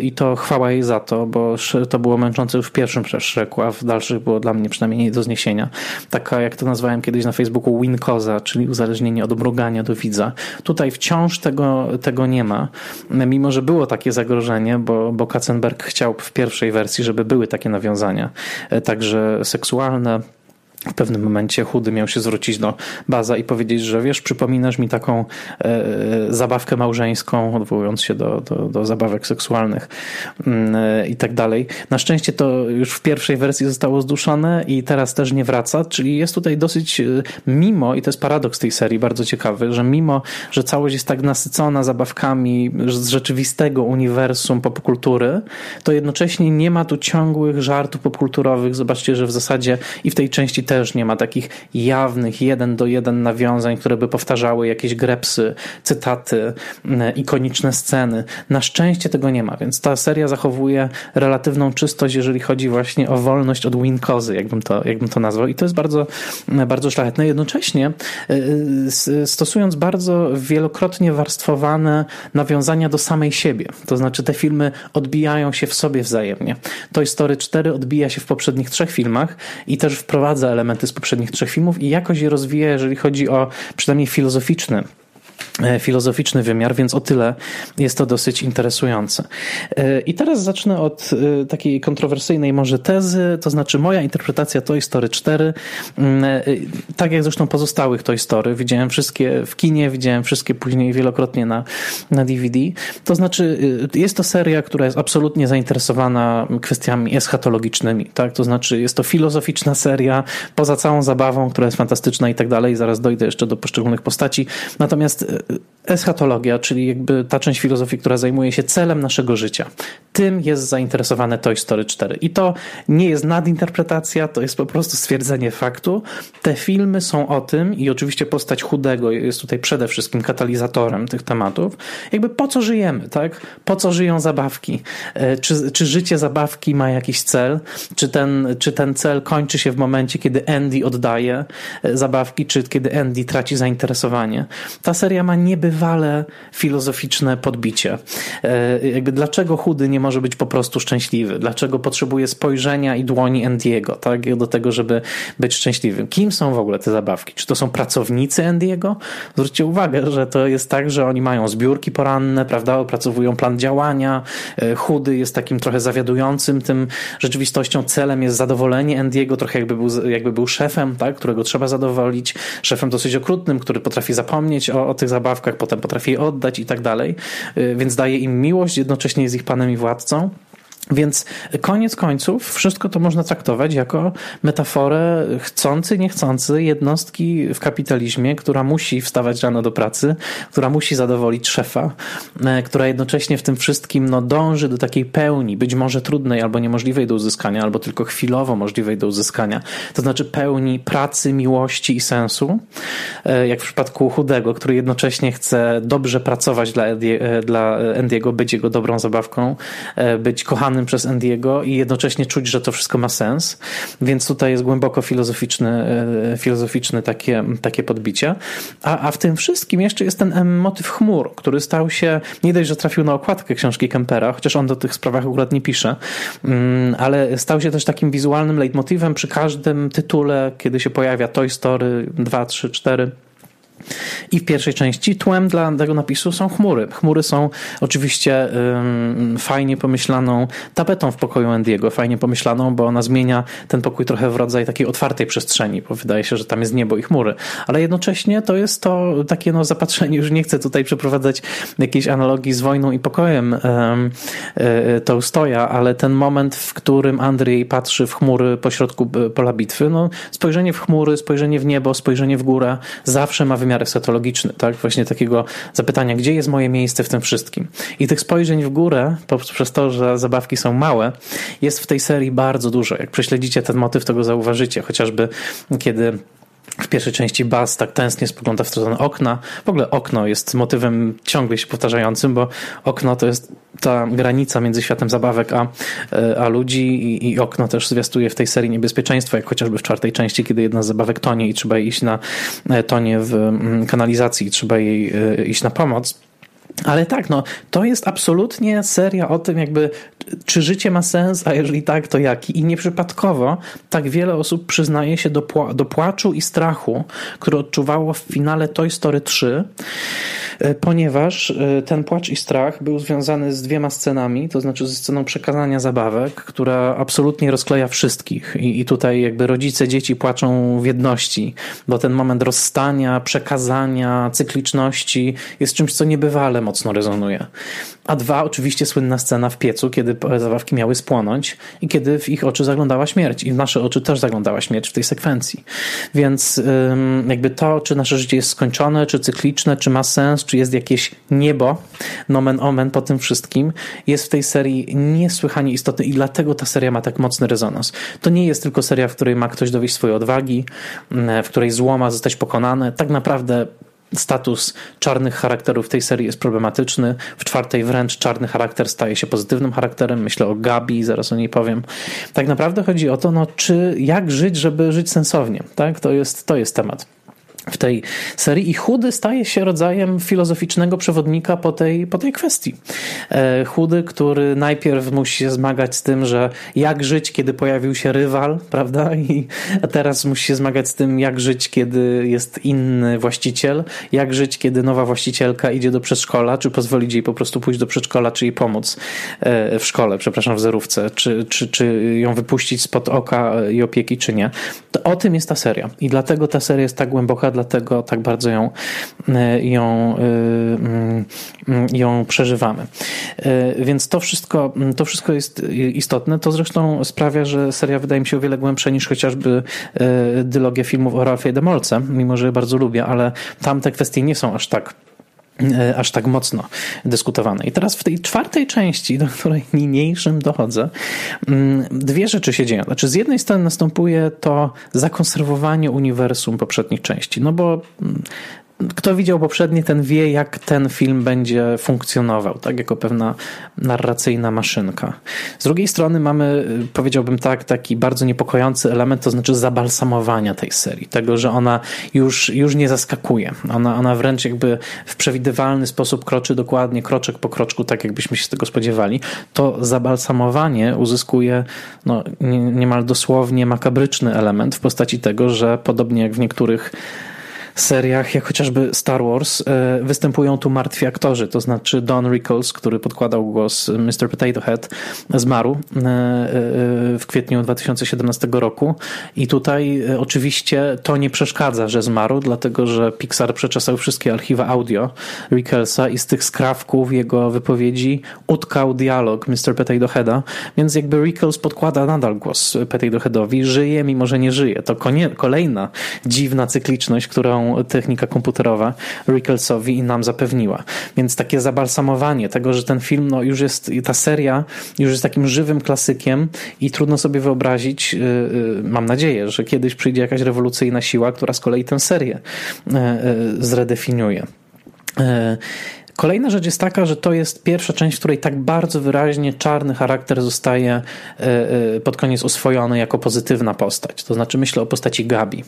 i to chwała jej za to, bo to było męczące już w pierwszym Szreku, a w dalszych było dla mnie przynajmniej nie do zniesienia. Taka, jak to nazwałem kiedyś na Facebooku, winkoza, czyli uzależnienie od mrugania do widza. Tutaj wciąż tego, tego nie ma, mimo że było takie zagrożenie, bo, bo Katzenberg chciał w pierwszej wersji, żeby były takie nawiązania, także seksualne. W pewnym momencie Chudy miał się zwrócić do Buzza i powiedzieć, że wiesz, przypominasz mi taką e, zabawkę małżeńską, odwołując się do, do, do zabawek seksualnych e, i tak dalej. Na szczęście to już w pierwszej wersji zostało zduszone i teraz też nie wraca, czyli jest tutaj dosyć mimo, i to jest paradoks tej serii bardzo ciekawy, że mimo, że całość jest tak nasycona zabawkami z rzeczywistego uniwersum popkultury, to jednocześnie nie ma tu ciągłych żartów popkulturowych. Zobaczcie, że w zasadzie i w tej części też nie ma takich jawnych jeden do jeden nawiązań, które by powtarzały jakieś grepsy, cytaty, ikoniczne sceny. Na szczęście tego nie ma, więc ta seria zachowuje relatywną czystość, jeżeli chodzi właśnie o wolność od winkozy, jakbym to, jakbym to nazwał. I to jest bardzo, bardzo szlachetne. Jednocześnie stosując bardzo wielokrotnie warstwowane nawiązania do samej siebie. To znaczy te filmy odbijają się w sobie wzajemnie. Toy Story cztery odbija się w poprzednich trzech filmach i też wprowadza elementy z poprzednich trzech filmów i jakoś je rozwija, jeżeli chodzi o przynajmniej filozoficzny filozoficzny wymiar, więc o tyle jest to dosyć interesujące. I teraz zacznę od takiej kontrowersyjnej może tezy, to znaczy moja interpretacja Toy Story cztery, tak jak zresztą pozostałych Toy Story, widziałem wszystkie w kinie, widziałem wszystkie później wielokrotnie na, na D V D, to znaczy jest to seria, która jest absolutnie zainteresowana kwestiami eschatologicznymi, tak? To znaczy jest to filozoficzna seria, poza całą zabawą, która jest fantastyczna i tak dalej, zaraz dojdę jeszcze do poszczególnych postaci, natomiast eschatologia, czyli jakby ta część filozofii, która zajmuje się celem naszego życia. Tym jest zainteresowane Toy Story cztery. I to nie jest nadinterpretacja, to jest po prostu stwierdzenie faktu. Te filmy są o tym i oczywiście postać Chudego jest tutaj przede wszystkim katalizatorem tych tematów. Jakby po co żyjemy, tak? Po co żyją zabawki? Czy, czy życie zabawki ma jakiś cel? Czy ten, czy ten cel kończy się w momencie, kiedy Andy oddaje zabawki, czy kiedy Andy traci zainteresowanie? Ta seria ma niebywale filozoficzne podbicie. Jakby dlaczego Chudy nie może być po prostu szczęśliwy? Dlaczego potrzebuje spojrzenia i dłoni Andiego, tak? Do tego, żeby być szczęśliwym. Kim są w ogóle te zabawki? Czy to są pracownicy Andiego? Zwróćcie uwagę, że to jest tak, że oni mają zbiórki poranne, prawda? Opracowują plan działania. Chudy jest takim trochę zawiadującym tym rzeczywistością. Celem jest zadowolenie Andiego, trochę jakby był, jakby był szefem, tak? Którego trzeba zadowolić. Szefem dosyć okrutnym, który potrafi zapomnieć o, o tych zabawkach, potem potrafi je oddać i tak dalej, więc daje im miłość, jednocześnie jest ich panem i władcą. Więc koniec końców wszystko to można traktować jako metaforę chcący, niechcący jednostki w kapitalizmie, która musi wstawać rano do pracy, która musi zadowolić szefa, która jednocześnie w tym wszystkim no, dąży do takiej pełni, być może trudnej albo niemożliwej do uzyskania, albo tylko chwilowo możliwej do uzyskania, to znaczy pełni pracy, miłości i sensu, jak w przypadku chudego, który jednocześnie chce dobrze pracować dla, Eddie, dla Andy'ego, być jego dobrą zabawką, być kochanym przez Andy'ego i jednocześnie czuć, że to wszystko ma sens, więc tutaj jest głęboko filozoficzny, filozoficzny takie, takie podbicie. A, a w tym wszystkim jeszcze jest ten motyw chmur, który stał się, nie dość, że trafił na okładkę książki Kempera, chociaż on do tych sprawach akurat nie pisze, ale stał się też takim wizualnym leitmotywem przy każdym tytule, kiedy się pojawia Toy Story dwa, trzy, cztery. I w pierwszej części tłem dla tego napisu są chmury. Chmury są oczywiście ym, fajnie pomyślaną tapetą w pokoju Andy'ego, fajnie pomyślaną, bo ona zmienia ten pokój trochę w rodzaj takiej otwartej przestrzeni, bo wydaje się, że tam jest niebo i chmury. Ale jednocześnie to jest to takie no, zapatrzenie, już nie chcę tutaj przeprowadzać jakiejś analogii z wojną i pokojem ym, yy, Tolstoja, ale ten moment, w którym Andrzej patrzy w chmury pośrodku pola bitwy, no, spojrzenie w chmury, spojrzenie w niebo, spojrzenie w górę zawsze ma wymiar wymiar esotologiczny, tak? Właśnie takiego zapytania, gdzie jest moje miejsce w tym wszystkim. I tych spojrzeń w górę, poprzez to, że zabawki są małe, jest w tej serii bardzo dużo. Jak prześledzicie ten motyw, to go zauważycie. Chociażby kiedy w pierwszej części Buzz tak tęsknie spogląda w stronę okna. W ogóle okno jest motywem ciągle się powtarzającym, bo okno to jest ta granica między światem zabawek a, a ludzi i, i okno też zwiastuje w tej serii niebezpieczeństwo, jak chociażby w czwartej części, kiedy jedna z zabawek tonie i trzeba iść na tonie w kanalizacji i trzeba jej iść na pomoc. Ale tak, no, to jest absolutnie seria o tym, jakby czy życie ma sens, a jeżeli tak, to jaki. I nieprzypadkowo tak wiele osób przyznaje się do, pła- do płaczu i strachu, który odczuwało w finale Toy Story trzy, ponieważ ten płacz i strach był związany z dwiema scenami, to znaczy ze sceną przekazania zabawek, która absolutnie rozkleja wszystkich. I, i tutaj jakby rodzice dzieci płaczą w jedności, bo ten moment rozstania, przekazania, cykliczności jest czymś, co niebywale mocno rezonuje. A dwa, oczywiście słynna scena w piecu, kiedy zabawki miały spłonąć i kiedy w ich oczy zaglądała śmierć i w nasze oczy też zaglądała śmierć w tej sekwencji. Więc jakby to, czy nasze życie jest skończone, czy cykliczne, czy ma sens, czy jest jakieś niebo, nomen omen po tym wszystkim, jest w tej serii niesłychanie istotne i dlatego ta seria ma tak mocny rezonans. To nie jest tylko seria, w której ma ktoś dowieść swojej odwagi, w której zło ma zostać pokonane. Tak naprawdę status czarnych charakterów tej serii jest problematyczny. W czwartej wręcz czarny charakter staje się pozytywnym charakterem. Myślę o Gabi, zaraz o niej powiem. Tak naprawdę chodzi o to, no, czy, jak żyć, żeby żyć sensownie. Tak? To jest, to jest temat w tej serii i chudy staje się rodzajem filozoficznego przewodnika po tej, po tej kwestii. Chudy, który najpierw musi się zmagać z tym, że jak żyć, kiedy pojawił się rywal, prawda? I teraz musi się zmagać z tym, jak żyć, kiedy jest inny właściciel, jak żyć, kiedy nowa właścicielka idzie do przedszkola, czy pozwolić jej po prostu pójść do przedszkola, czy jej pomóc w szkole, przepraszam, w zerówce, czy, czy, czy ją wypuścić spod oka i opieki, czy nie. To o tym jest ta seria i dlatego ta seria jest tak głęboka, dlatego tak bardzo ją, ją, ją przeżywamy. Więc to wszystko, to wszystko jest istotne. To zresztą sprawia, że seria wydaje mi się o wiele głębsza niż chociażby dylogia filmów o Ralphie i Demolce, mimo że je bardzo lubię, ale tamte kwestie nie są aż tak aż tak mocno dyskutowane. I teraz w tej czwartej części, do której niniejszym dochodzę, dwie rzeczy się dzieją. Znaczy z jednej strony następuje to zakonserwowanie uniwersum poprzednich części, no bo kto widział poprzednie, ten wie, jak ten film będzie funkcjonował, tak, jako pewna narracyjna maszynka. Z drugiej strony mamy, powiedziałbym tak, taki bardzo niepokojący element, to znaczy zabalsamowania tej serii, tego, że ona już, już nie zaskakuje. Ona, ona wręcz jakby w przewidywalny sposób kroczy dokładnie, kroczek po kroczku, tak jakbyśmy się tego spodziewali. To zabalsamowanie uzyskuje no, nie, niemal dosłownie makabryczny element w postaci tego, że podobnie jak w niektórych seriach, jak chociażby Star Wars, występują tu martwi aktorzy, to znaczy Don Rickles, który podkładał głos mister Potato Head, zmarł w kwietniu dwa tysiące siedemnastego roku i tutaj oczywiście to nie przeszkadza, że zmarł, dlatego że Pixar przeczesał wszystkie archiwa audio Ricklesa i z tych skrawków jego wypowiedzi utkał dialog mister Potato Heada, więc jakby Rickles podkłada nadal głos Potato Headowi, żyje mimo, że nie żyje. To konie- kolejna dziwna cykliczność, którą technika komputerowa Ricklesowi i nam zapewniła. Więc takie zabalsamowanie tego, że ten film no już jest, ta seria już jest takim żywym klasykiem i trudno sobie wyobrazić, yy, mam nadzieję, że kiedyś przyjdzie jakaś rewolucyjna siła, która z kolei tę serię yy, zredefiniuje. Yy. Kolejna rzecz jest taka, że to jest pierwsza część, w której tak bardzo wyraźnie czarny charakter zostaje pod koniec oswojony jako pozytywna postać. To znaczy myślę o postaci Gabi.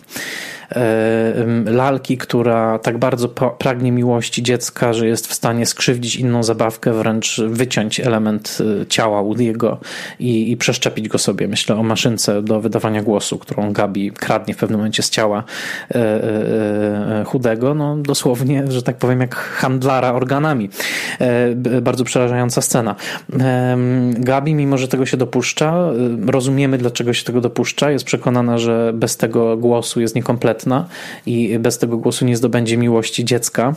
Lalki, która tak bardzo pragnie miłości dziecka, że jest w stanie skrzywdzić inną zabawkę, wręcz wyciąć element ciała Woody'ego i, i przeszczepić go sobie. Myślę o maszynce do wydawania głosu, którą Gabi kradnie w pewnym momencie z ciała chudego. No dosłownie, że tak powiem, jak handlara organów. Bardzo przerażająca scena. Gabi, mimo że tego się dopuszcza, rozumiemy, dlaczego się tego dopuszcza, jest przekonana, że bez tego głosu jest niekompletna i bez tego głosu nie zdobędzie miłości dziecka,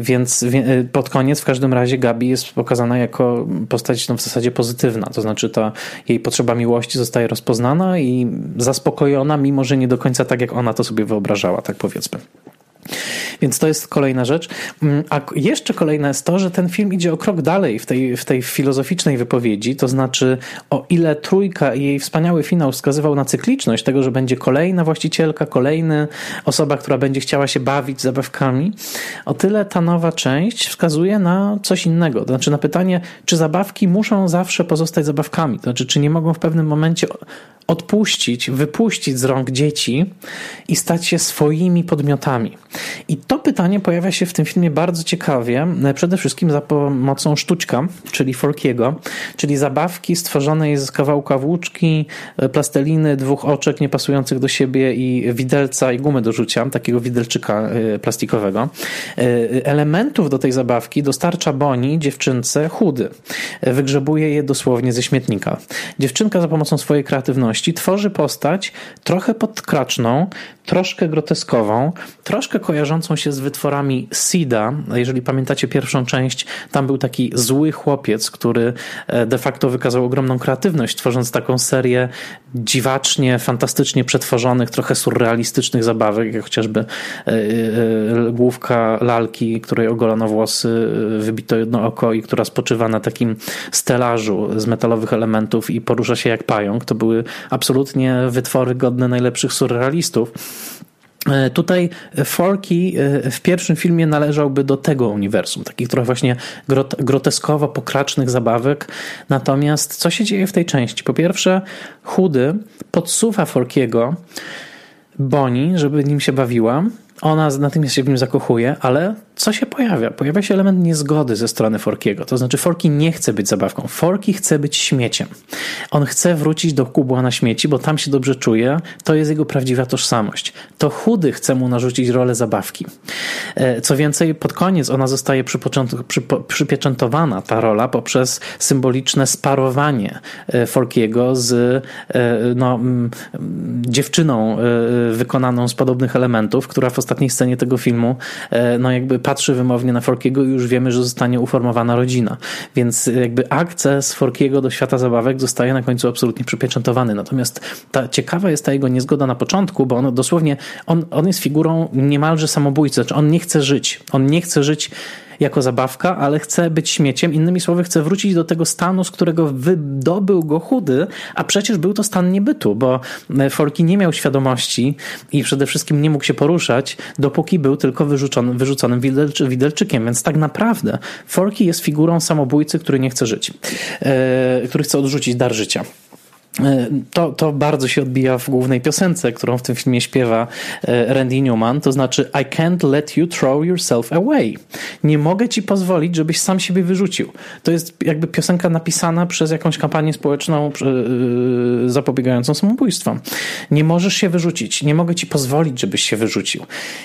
więc pod koniec w każdym razie Gabi jest pokazana jako postać no, w zasadzie pozytywna, to znaczy ta jej potrzeba miłości zostaje rozpoznana i zaspokojona, mimo że nie do końca tak, jak ona to sobie wyobrażała, tak powiedzmy. Więc to jest kolejna rzecz. A jeszcze kolejne jest to, że ten film idzie o krok dalej w tej, w tej filozoficznej wypowiedzi, to znaczy o ile trójka i jej wspaniały finał wskazywał na cykliczność tego, że będzie kolejna właścicielka, kolejna osoba, która będzie chciała się bawić zabawkami, o tyle ta nowa część wskazuje na coś innego. To znaczy na pytanie, czy zabawki muszą zawsze pozostać zabawkami? To znaczy, czy nie mogą w pewnym momencie odpuścić, wypuścić z rąk dzieci i stać się swoimi podmiotami. I to pytanie pojawia się w tym filmie bardzo ciekawie, przede wszystkim za pomocą sztućka, czyli Forkiego, czyli zabawki stworzonej z kawałka włóczki, plasteliny, dwóch oczek niepasujących do siebie i widelca i gumy do rzucia, takiego widelczyka plastikowego. Elementów do tej zabawki dostarcza Bonnie, dziewczynce, chudy. Wygrzebuje je dosłownie ze śmietnika. Dziewczynka za pomocą swojej kreatywności tworzy postać trochę podkraczną, troszkę groteskową, troszkę kojarzącą się z wytworami Sida. Jeżeli pamiętacie pierwszą część, tam był taki zły chłopiec, który de facto wykazał ogromną kreatywność, tworząc taką serię dziwacznie, fantastycznie przetworzonych, trochę surrealistycznych zabawek, jak chociażby główka lalki, której ogolono włosy, wybito jedno oko i która spoczywa na takim stelażu z metalowych elementów i porusza się jak pająk. To były absolutnie wytwory godne najlepszych surrealistów. Tutaj Forky w pierwszym filmie należałby do tego uniwersum, takich trochę właśnie groteskowo pokracznych zabawek. Natomiast co się dzieje w tej części? Po pierwsze, chudy podsuwa Forkiego Bonnie, żeby nim się bawiła. Ona natychmiast się w nim zakochuje, ale co się pojawia? Pojawia się element niezgody ze strony Forkiego. To znaczy Forky nie chce być zabawką. Forky chce być śmieciem. On chce wrócić do kubła na śmieci, bo tam się dobrze czuje. To jest jego prawdziwa tożsamość. To chudy chce mu narzucić rolę zabawki. Co więcej, pod koniec ona zostaje przypieczętowana, ta rola, poprzez symboliczne sparowanie Forkiego z no, dziewczyną wykonaną z podobnych elementów, która w ostatniej scenie tego filmu no jakby patrzy wymownie na Forkiego i już wiemy, że zostanie uformowana rodzina. Więc jakby akces Forkiego do świata zabawek zostaje na końcu absolutnie przypieczętowany. Natomiast ta ciekawa jest ta jego niezgoda na początku, bo on dosłownie, on, on jest figurą niemalże samobójcy. Znaczy on nie chce żyć. On nie chce żyć jako zabawka, ale chce być śmieciem. Innymi słowy, chce wrócić do tego stanu, z którego wydobył go chudy, a przecież był to stan niebytu, bo Forky nie miał świadomości i przede wszystkim nie mógł się poruszać, dopóki był tylko wyrzucony, wyrzuconym widelczy, widelczykiem. Więc tak naprawdę Forky jest figurą samobójcy, który nie chce żyć, yy, który chce odrzucić dar życia. To, to bardzo się odbija w głównej piosence, którą w tym filmie śpiewa Randy Newman, to znaczy I can't let you throw yourself away. Nie mogę ci pozwolić, żebyś sam siebie wyrzucił. To jest jakby piosenka napisana przez jakąś kampanię społeczną zapobiegającą samobójstwom. Nie możesz się wyrzucić. Nie mogę ci pozwolić, żebyś się wyrzucił.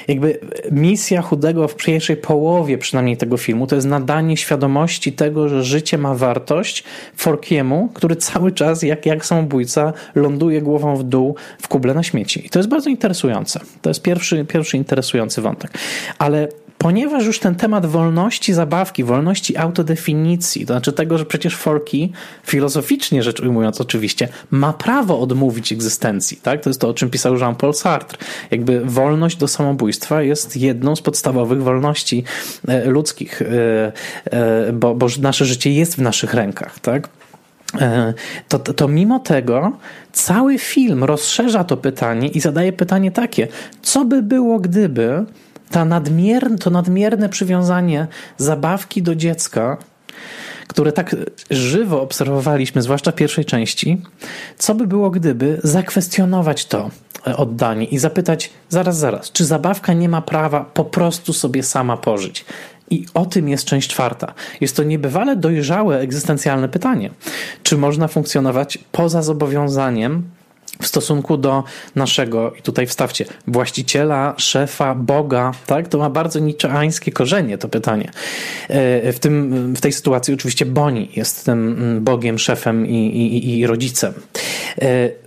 Jakby misja Chudego w pierwszej połowie przynajmniej tego filmu to jest nadanie świadomości tego, że życie ma wartość Forkiemu, który cały czas jak, jak są samobójca ląduje głową w dół w kuble na śmieci. I to jest bardzo interesujące. To jest pierwszy, pierwszy interesujący wątek. Ale ponieważ już ten temat wolności zabawki, wolności autodefinicji, to znaczy tego, że przecież Forky, filozoficznie rzecz ujmując oczywiście, ma prawo odmówić egzystencji. Tak? To jest to, o czym pisał Jean-Paul Sartre. Jakby wolność do samobójstwa jest jedną z podstawowych wolności ludzkich, bo, bo nasze życie jest w naszych rękach. Tak? To, to, to mimo tego cały film rozszerza to pytanie i zadaje pytanie takie, co by było, gdyby ta nadmierne, to nadmierne przywiązanie zabawki do dziecka, które tak żywo obserwowaliśmy, zwłaszcza w pierwszej części, co by było, gdyby zakwestionować to oddanie i zapytać, zaraz, zaraz, czy zabawka nie ma prawa po prostu sobie sama pożyć? I o tym jest część czwarta. Jest to niebywale dojrzałe, egzystencjalne pytanie. Czy można funkcjonować poza zobowiązaniem w stosunku do naszego, i tutaj wstawcie, właściciela, szefa, Boga, tak? To ma bardzo niczeańskie korzenie, to pytanie. W tym, w tej sytuacji oczywiście Bonnie jest tym Bogiem, szefem i, i, i rodzicem.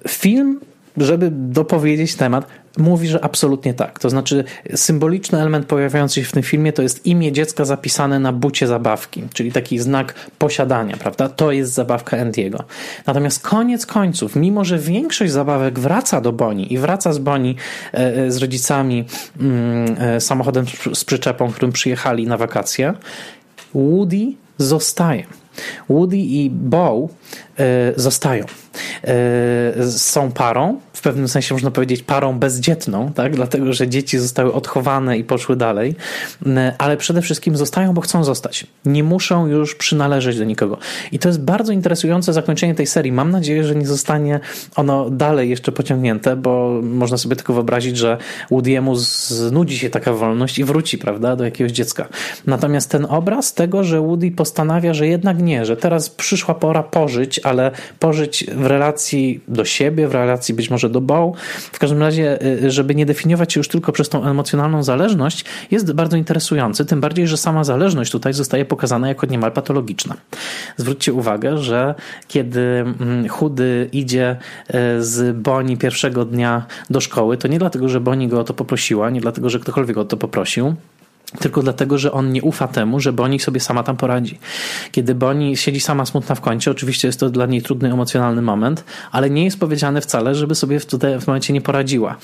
Film, żeby dopowiedzieć temat, mówi, że absolutnie tak. To znaczy symboliczny element pojawiający się w tym filmie to jest imię dziecka zapisane na bucie zabawki, czyli taki znak posiadania, prawda? To jest zabawka Andy'ego. Natomiast koniec końców, mimo że większość zabawek wraca do Bonnie i wraca z Bonnie e, z rodzicami e, samochodem z przyczepą, którym przyjechali na wakacje, Woody zostaje. Woody i Bo e, zostają. E, są parą, w pewnym sensie można powiedzieć parą bezdzietną, tak? Dlatego, że dzieci zostały odchowane i poszły dalej, e, ale przede wszystkim zostają, bo chcą zostać. Nie muszą już przynależeć do nikogo. I to jest bardzo interesujące zakończenie tej serii. Mam nadzieję, że nie zostanie ono dalej jeszcze pociągnięte, bo można sobie tylko wyobrazić, że Woody'emu znudzi się taka wolność i wróci, prawda, do jakiegoś dziecka. Natomiast ten obraz tego, że Woody postanawia, że jednak nie, że teraz przyszła pora pożyć, ale pożyć w relacji do siebie, w relacji być może do Bo. W każdym razie, żeby nie definiować się już tylko przez tą emocjonalną zależność, jest bardzo interesujący, tym bardziej, że sama zależność tutaj zostaje pokazana jako niemal patologiczna. Zwróćcie uwagę, że kiedy Chudy idzie z Bonnie pierwszego dnia do szkoły, to nie dlatego, że Bonnie go o to poprosiła, nie dlatego, że ktokolwiek o to poprosił, tylko dlatego, że on nie ufa temu, że Bonnie sobie sama tam poradzi. Kiedy Bonnie siedzi sama smutna w kącie, oczywiście jest to dla niej trudny, emocjonalny moment, ale nie jest powiedziane wcale, żeby sobie w, tutaj, w momencie nie poradziła.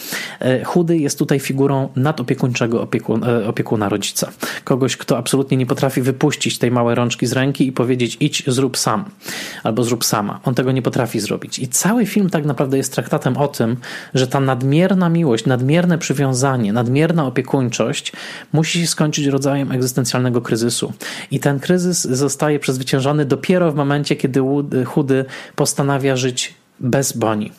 Chudy jest tutaj figurą nadopiekuńczego opiekun, opiekuna rodzica. Kogoś, kto absolutnie nie potrafi wypuścić tej małej rączki z ręki i powiedzieć idź, zrób sam. Albo zrób sama. On tego nie potrafi zrobić. I cały film tak naprawdę jest traktatem o tym, że ta nadmierna miłość, nadmierne przywiązanie, nadmierna opiekuńczość musi się skończyć rodzajem egzystencjalnego kryzysu. I ten kryzys zostaje przezwyciężony dopiero w momencie, kiedy Chudy postanawia żyć bez Bonnie.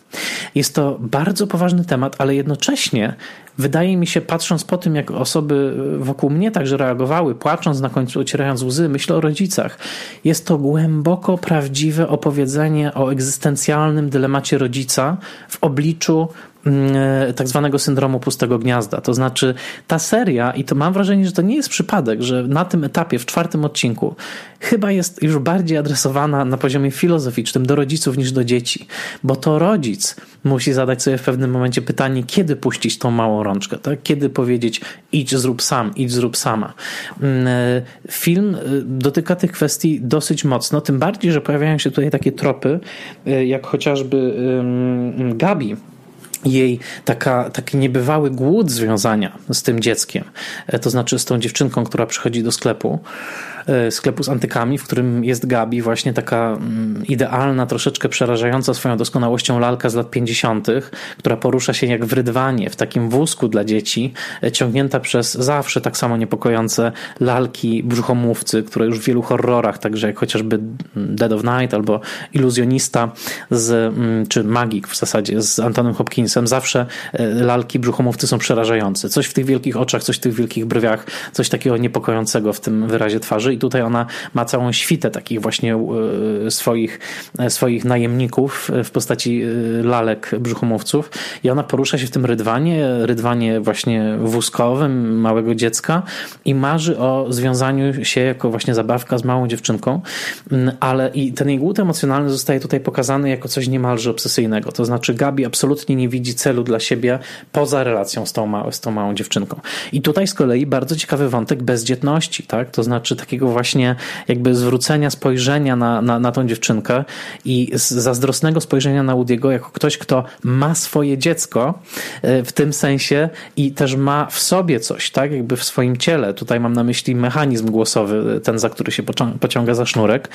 Jest to bardzo poważny temat, ale jednocześnie wydaje mi się, patrząc po tym, jak osoby wokół mnie także reagowały, płacząc na końcu, ocierając łzy, myślę o rodzicach. Jest to głęboko prawdziwe opowiedzenie o egzystencjalnym dylemacie rodzica w obliczu tak zwanego syndromu pustego gniazda. To znaczy ta seria, i to mam wrażenie, że to nie jest przypadek, że na tym etapie, w czwartym odcinku, chyba jest już bardziej adresowana na poziomie filozoficznym do rodziców niż do dzieci. Bo to rodzic musi zadać sobie w pewnym momencie pytanie, kiedy puścić tą małą rączkę, tak? Kiedy powiedzieć idź zrób sam, idź zrób sama. Film dotyka tych kwestii dosyć mocno, tym bardziej, że pojawiają się tutaj takie tropy, jak chociażby Gabi jej taka, taki niebywały głód związania z tym dzieckiem, to znaczy z tą dziewczynką, która przychodzi do sklepu, sklepu z antykami, w którym jest Gabi, właśnie taka idealna, troszeczkę przerażająca swoją doskonałością lalka z lat pięćdziesiątych, która porusza się jak w rydwanie, w takim wózku dla dzieci, ciągnięta przez zawsze tak samo niepokojące lalki brzuchomówcy, które już w wielu horrorach, także jak chociażby Dead of Night albo Iluzjonista z, czy Magik w zasadzie z Antonym Hopkinsem, zawsze lalki brzuchomówcy są przerażające. Coś w tych wielkich oczach, coś w tych wielkich brwiach, coś takiego niepokojącego w tym wyrazie twarzy. I tutaj ona ma całą świtę takich właśnie swoich, swoich najemników w postaci lalek brzuchomówców i ona porusza się w tym rydwanie, rydwanie właśnie wózkowym małego dziecka i marzy o związaniu się jako właśnie zabawka z małą dziewczynką, ale i ten jej głód emocjonalny zostaje tutaj pokazany jako coś niemalże obsesyjnego, to znaczy Gabi absolutnie nie widzi celu dla siebie poza relacją z tą, ma- z tą małą dziewczynką. I tutaj z kolei bardzo ciekawy wątek bezdzietności, tak? To znaczy takiego właśnie jakby zwrócenia spojrzenia na, na, na tą dziewczynkę i zazdrosnego spojrzenia na Woody'ego jako ktoś, kto ma swoje dziecko w tym sensie i też ma w sobie coś, tak, jakby w swoim ciele. Tutaj mam na myśli mechanizm głosowy, ten, za który się pociąga za sznurek,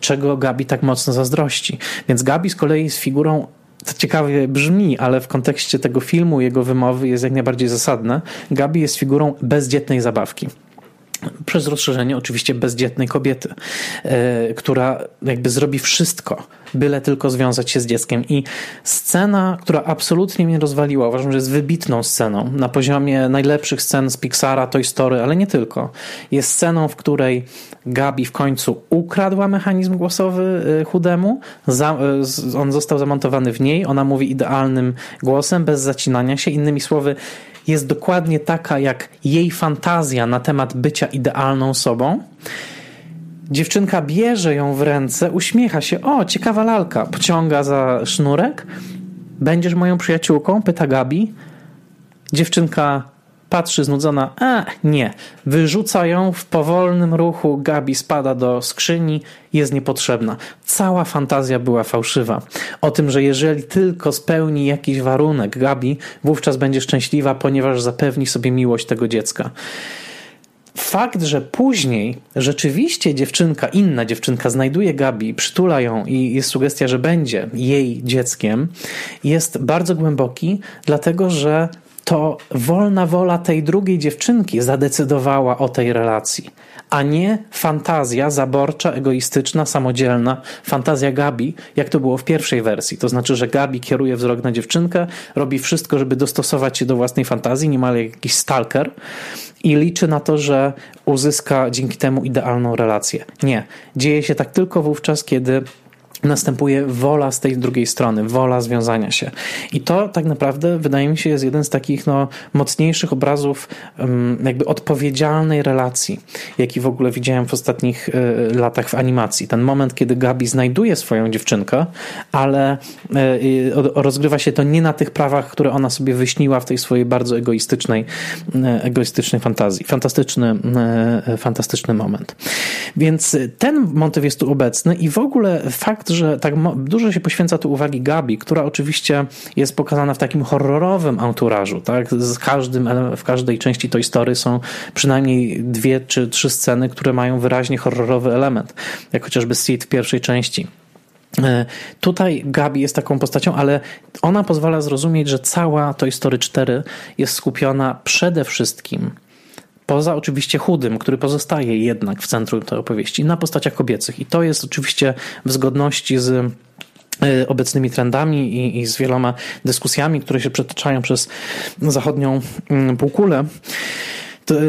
czego Gabi tak mocno zazdrości. Więc Gabi z kolei z figurą, to ciekawie brzmi, ale w kontekście tego filmu, jego wymowy jest jak najbardziej zasadne. Gabi jest figurą bezdzietnej zabawki. Przez rozszerzenie oczywiście bezdzietnej kobiety, yy, która jakby zrobi wszystko, byle tylko związać się z dzieckiem. I scena, która absolutnie mnie rozwaliła, uważam, że jest wybitną sceną na poziomie najlepszych scen z Pixara, Toy Story, ale nie tylko. Jest sceną, w której Gabi w końcu ukradła mechanizm głosowy chudemu. Za, on został zamontowany w niej. Ona mówi idealnym głosem, bez zacinania się. Innymi słowy, jest dokładnie taka jak jej fantazja na temat bycia idealną sobą. Dziewczynka bierze ją w ręce, uśmiecha się. O, ciekawa lalka. Pociąga za sznurek. Będziesz moją przyjaciółką? Pyta Gabi. Dziewczynka patrzy znudzona. A, nie. Wyrzuca ją w powolnym ruchu. Gabi spada do skrzyni. Jest niepotrzebna. Cała fantazja była fałszywa. O tym, że jeżeli tylko spełni jakiś warunek Gabi, wówczas będzie szczęśliwa, ponieważ zapewni sobie miłość tego dziecka. Fakt, że później rzeczywiście dziewczynka, inna dziewczynka znajduje Gabi, przytula ją i jest sugestia, że będzie jej dzieckiem, jest bardzo głęboki, dlatego że to wolna wola tej drugiej dziewczynki zadecydowała o tej relacji, a nie fantazja zaborcza, egoistyczna, samodzielna, fantazja Gabi, jak to było w pierwszej wersji. To znaczy, że Gabi kieruje wzrok na dziewczynkę, robi wszystko, żeby dostosować się do własnej fantazji, niemal jak jakiś stalker, i liczy na to, że uzyska dzięki temu idealną relację. Nie. Dzieje się tak tylko wówczas, kiedy następuje wola z tej drugiej strony, wola związania się. I to tak naprawdę, wydaje mi się, jest jeden z takich no, mocniejszych obrazów jakby odpowiedzialnej relacji, jaki w ogóle widziałem w ostatnich latach w animacji. Ten moment, kiedy Gabi znajduje swoją dziewczynkę, ale rozgrywa się to nie na tych prawach, które ona sobie wyśniła w tej swojej bardzo egoistycznej, egoistycznej fantazji. Fantastyczny, fantastyczny moment. Więc ten motyw jest tu obecny i w ogóle fakt, że tak dużo się poświęca tu uwagi Gabi, która oczywiście jest pokazana w takim horrorowym anturażu, tak? Z każdym, w każdej części Toy Story są przynajmniej dwie czy trzy sceny, które mają wyraźnie horrorowy element, jak chociażby Sid w pierwszej części. Tutaj Gabi jest taką postacią, ale ona pozwala zrozumieć, że cała Toy Story cztery jest skupiona przede wszystkim, poza oczywiście chudym, który pozostaje jednak w centrum tej opowieści, na postaciach kobiecych. I to jest oczywiście w zgodności z obecnymi trendami i, i z wieloma dyskusjami, które się przetaczają przez zachodnią półkulę.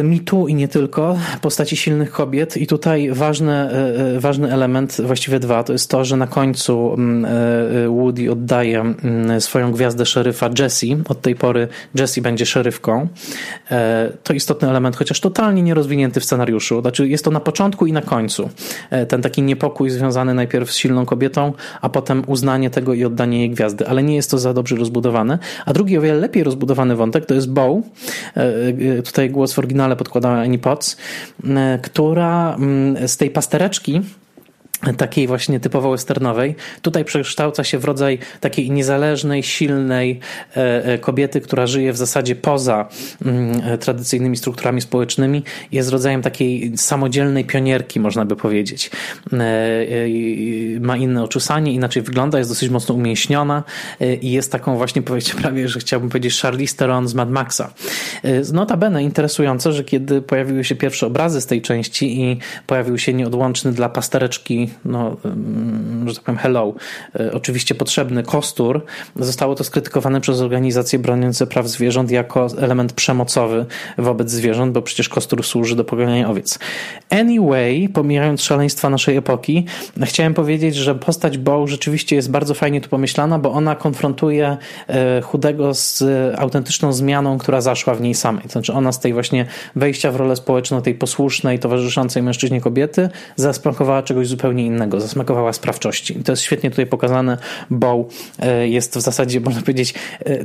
Me Too i nie tylko, postaci silnych kobiet i tutaj ważny, ważny element, właściwie dwa, to jest to, że na końcu Woody oddaje swoją gwiazdę szeryfa Jessie. Od tej pory Jessie będzie szeryfką. To istotny element, chociaż totalnie nierozwinięty w scenariuszu. Znaczy jest to na początku i na końcu. Ten taki niepokój związany najpierw z silną kobietą, a potem uznanie tego i oddanie jej gwiazdy. Ale nie jest to za dobrze rozbudowane. A drugi o wiele lepiej rozbudowany wątek to jest Bo. Tutaj głos w oryginale podkładała Annie Potts, która z tej pastereczki takiej właśnie typowo westernowej. Tutaj przekształca się w rodzaj takiej niezależnej, silnej kobiety, która żyje w zasadzie poza tradycyjnymi strukturami społecznymi. Jest rodzajem takiej samodzielnej pionierki, można by powiedzieć. Ma inne oczesanie, inaczej wygląda, jest dosyć mocno umięśniona i jest taką właśnie, powiedzcie prawie, że chciałbym powiedzieć Charlize Theron z Mad Maxa. Notabene interesujące, że kiedy pojawiły się pierwsze obrazy z tej części i pojawił się nieodłączny dla pastereczki, no, że tak powiem, hello, oczywiście potrzebny kostur, zostało to skrytykowane przez organizacje broniące praw zwierząt jako element przemocowy wobec zwierząt, bo przecież kostur służy do poganiania owiec. Anyway, pomijając szaleństwa naszej epoki, chciałem powiedzieć, że postać Bo rzeczywiście jest bardzo fajnie tu pomyślana, bo ona konfrontuje chudego z autentyczną zmianą, która zaszła w niej samej. To znaczy ona z tej właśnie wejścia w rolę społeczną, tej posłusznej, towarzyszącej mężczyźnie kobiety, zasmakowała czegoś zupełnie innego, zasmakowała sprawczości. I to jest świetnie tutaj pokazane. Bo jest w zasadzie, można powiedzieć,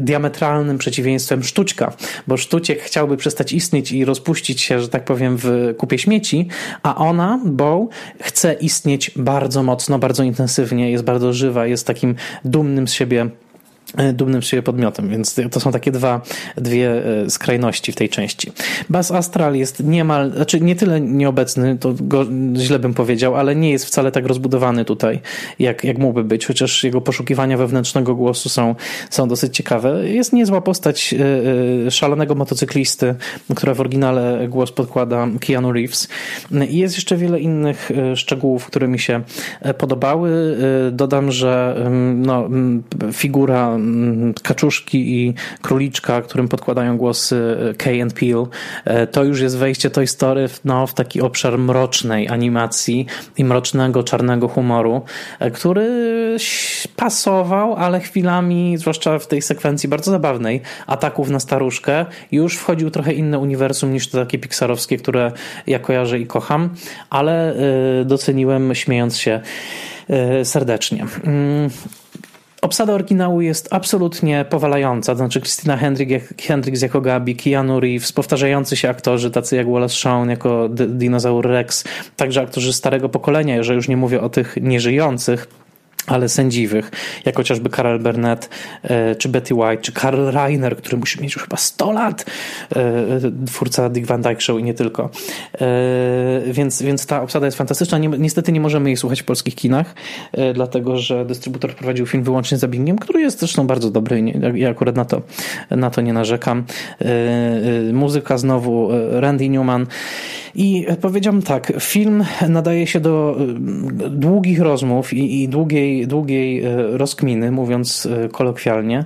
diametralnym przeciwieństwem Sztućka, bo Sztuciek chciałby przestać istnieć i rozpuścić się, że tak powiem, w kupie śmieci, a ona, Bo, chce istnieć bardzo mocno, bardzo intensywnie, jest bardzo żywa, jest takim dumnym z siebie dumnym z siebie podmiotem, więc to są takie dwa, dwie skrajności w tej części. Buzz Astral jest niemal, znaczy nie tyle nieobecny, to go źle bym powiedział, ale nie jest wcale tak rozbudowany tutaj, jak, jak mógłby być, chociaż jego poszukiwania wewnętrznego głosu są, są dosyć ciekawe. Jest niezła postać szalonego motocyklisty, która w oryginale głos podkłada Keanu Reeves. Jest jeszcze wiele innych szczegółów, które mi się podobały. Dodam, że no, figura Kaczuszki i Króliczka, którym podkładają głosy Key and Peele, to już jest wejście Toy Story w, no, w taki obszar mrocznej animacji i mrocznego, czarnego humoru, który pasował, ale chwilami, zwłaszcza w tej sekwencji bardzo zabawnej, ataków na staruszkę, już wchodził trochę inne uniwersum niż te takie pixarowskie, które ja kojarzę i kocham, ale doceniłem, śmiejąc się serdecznie. Obsada oryginału jest absolutnie powalająca, to znaczy Christina Hendricks jako Gabi, Keanu Reeves, powtarzający się aktorzy, tacy jak Wallace Shawn jako d- dinozaur Rex, także aktorzy starego pokolenia, że już nie mówię o tych nieżyjących, ale sędziwych, jak chociażby Carol Burnett, czy Betty White, czy Karl Reiner, który musi mieć już chyba sto lat, twórca Dick Van Dyke Show i nie tylko. Więc, więc ta obsada jest fantastyczna. Niestety nie możemy jej słuchać w polskich kinach, dlatego że dystrybutor prowadził film wyłącznie z dubbingiem, który jest zresztą bardzo dobry. Ja akurat na to, na to nie narzekam. Muzyka znowu Randy Newman. I powiedziałbym tak, film nadaje się do długich rozmów i, i długiej długiej rozkminy, mówiąc kolokwialnie.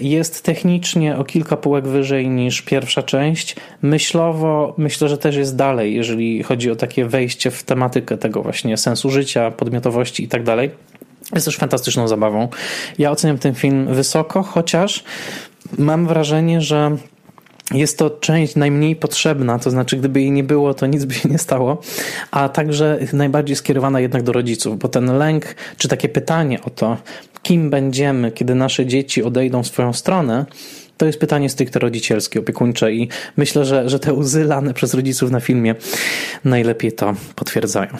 Jest technicznie o kilka półek wyżej niż pierwsza część. Myślowo myślę, że też jest dalej, jeżeli chodzi o takie wejście w tematykę tego właśnie sensu życia, podmiotowości i tak dalej. Jest też fantastyczną zabawą. Ja oceniam ten film wysoko, chociaż mam wrażenie, że jest to część najmniej potrzebna, to znaczy gdyby jej nie było, to nic by się nie stało, a także najbardziej skierowana jednak do rodziców, bo ten lęk, czy takie pytanie o to, kim będziemy, kiedy nasze dzieci odejdą w swoją stronę, to jest pytanie stricte rodzicielskie, opiekuńcze i myślę, że, że te łzy lane przez rodziców na filmie najlepiej to potwierdzają.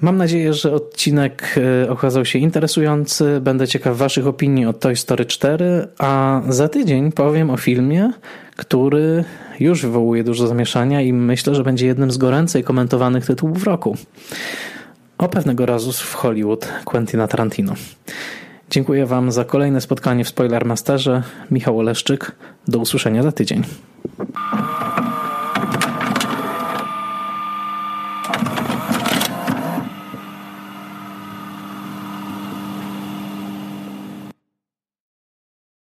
Mam nadzieję, że odcinek okazał się interesujący. Będę ciekaw waszych opinii o Toy Story cztery, a za tydzień powiem o filmie, który już wywołuje dużo zamieszania i myślę, że będzie jednym z goręcej komentowanych tytułów roku. O pewnego razu w Hollywood Quentina Tarantino. Dziękuję wam za kolejne spotkanie w SpoilerMasterze. Michał Oleszczyk. Do usłyszenia za tydzień.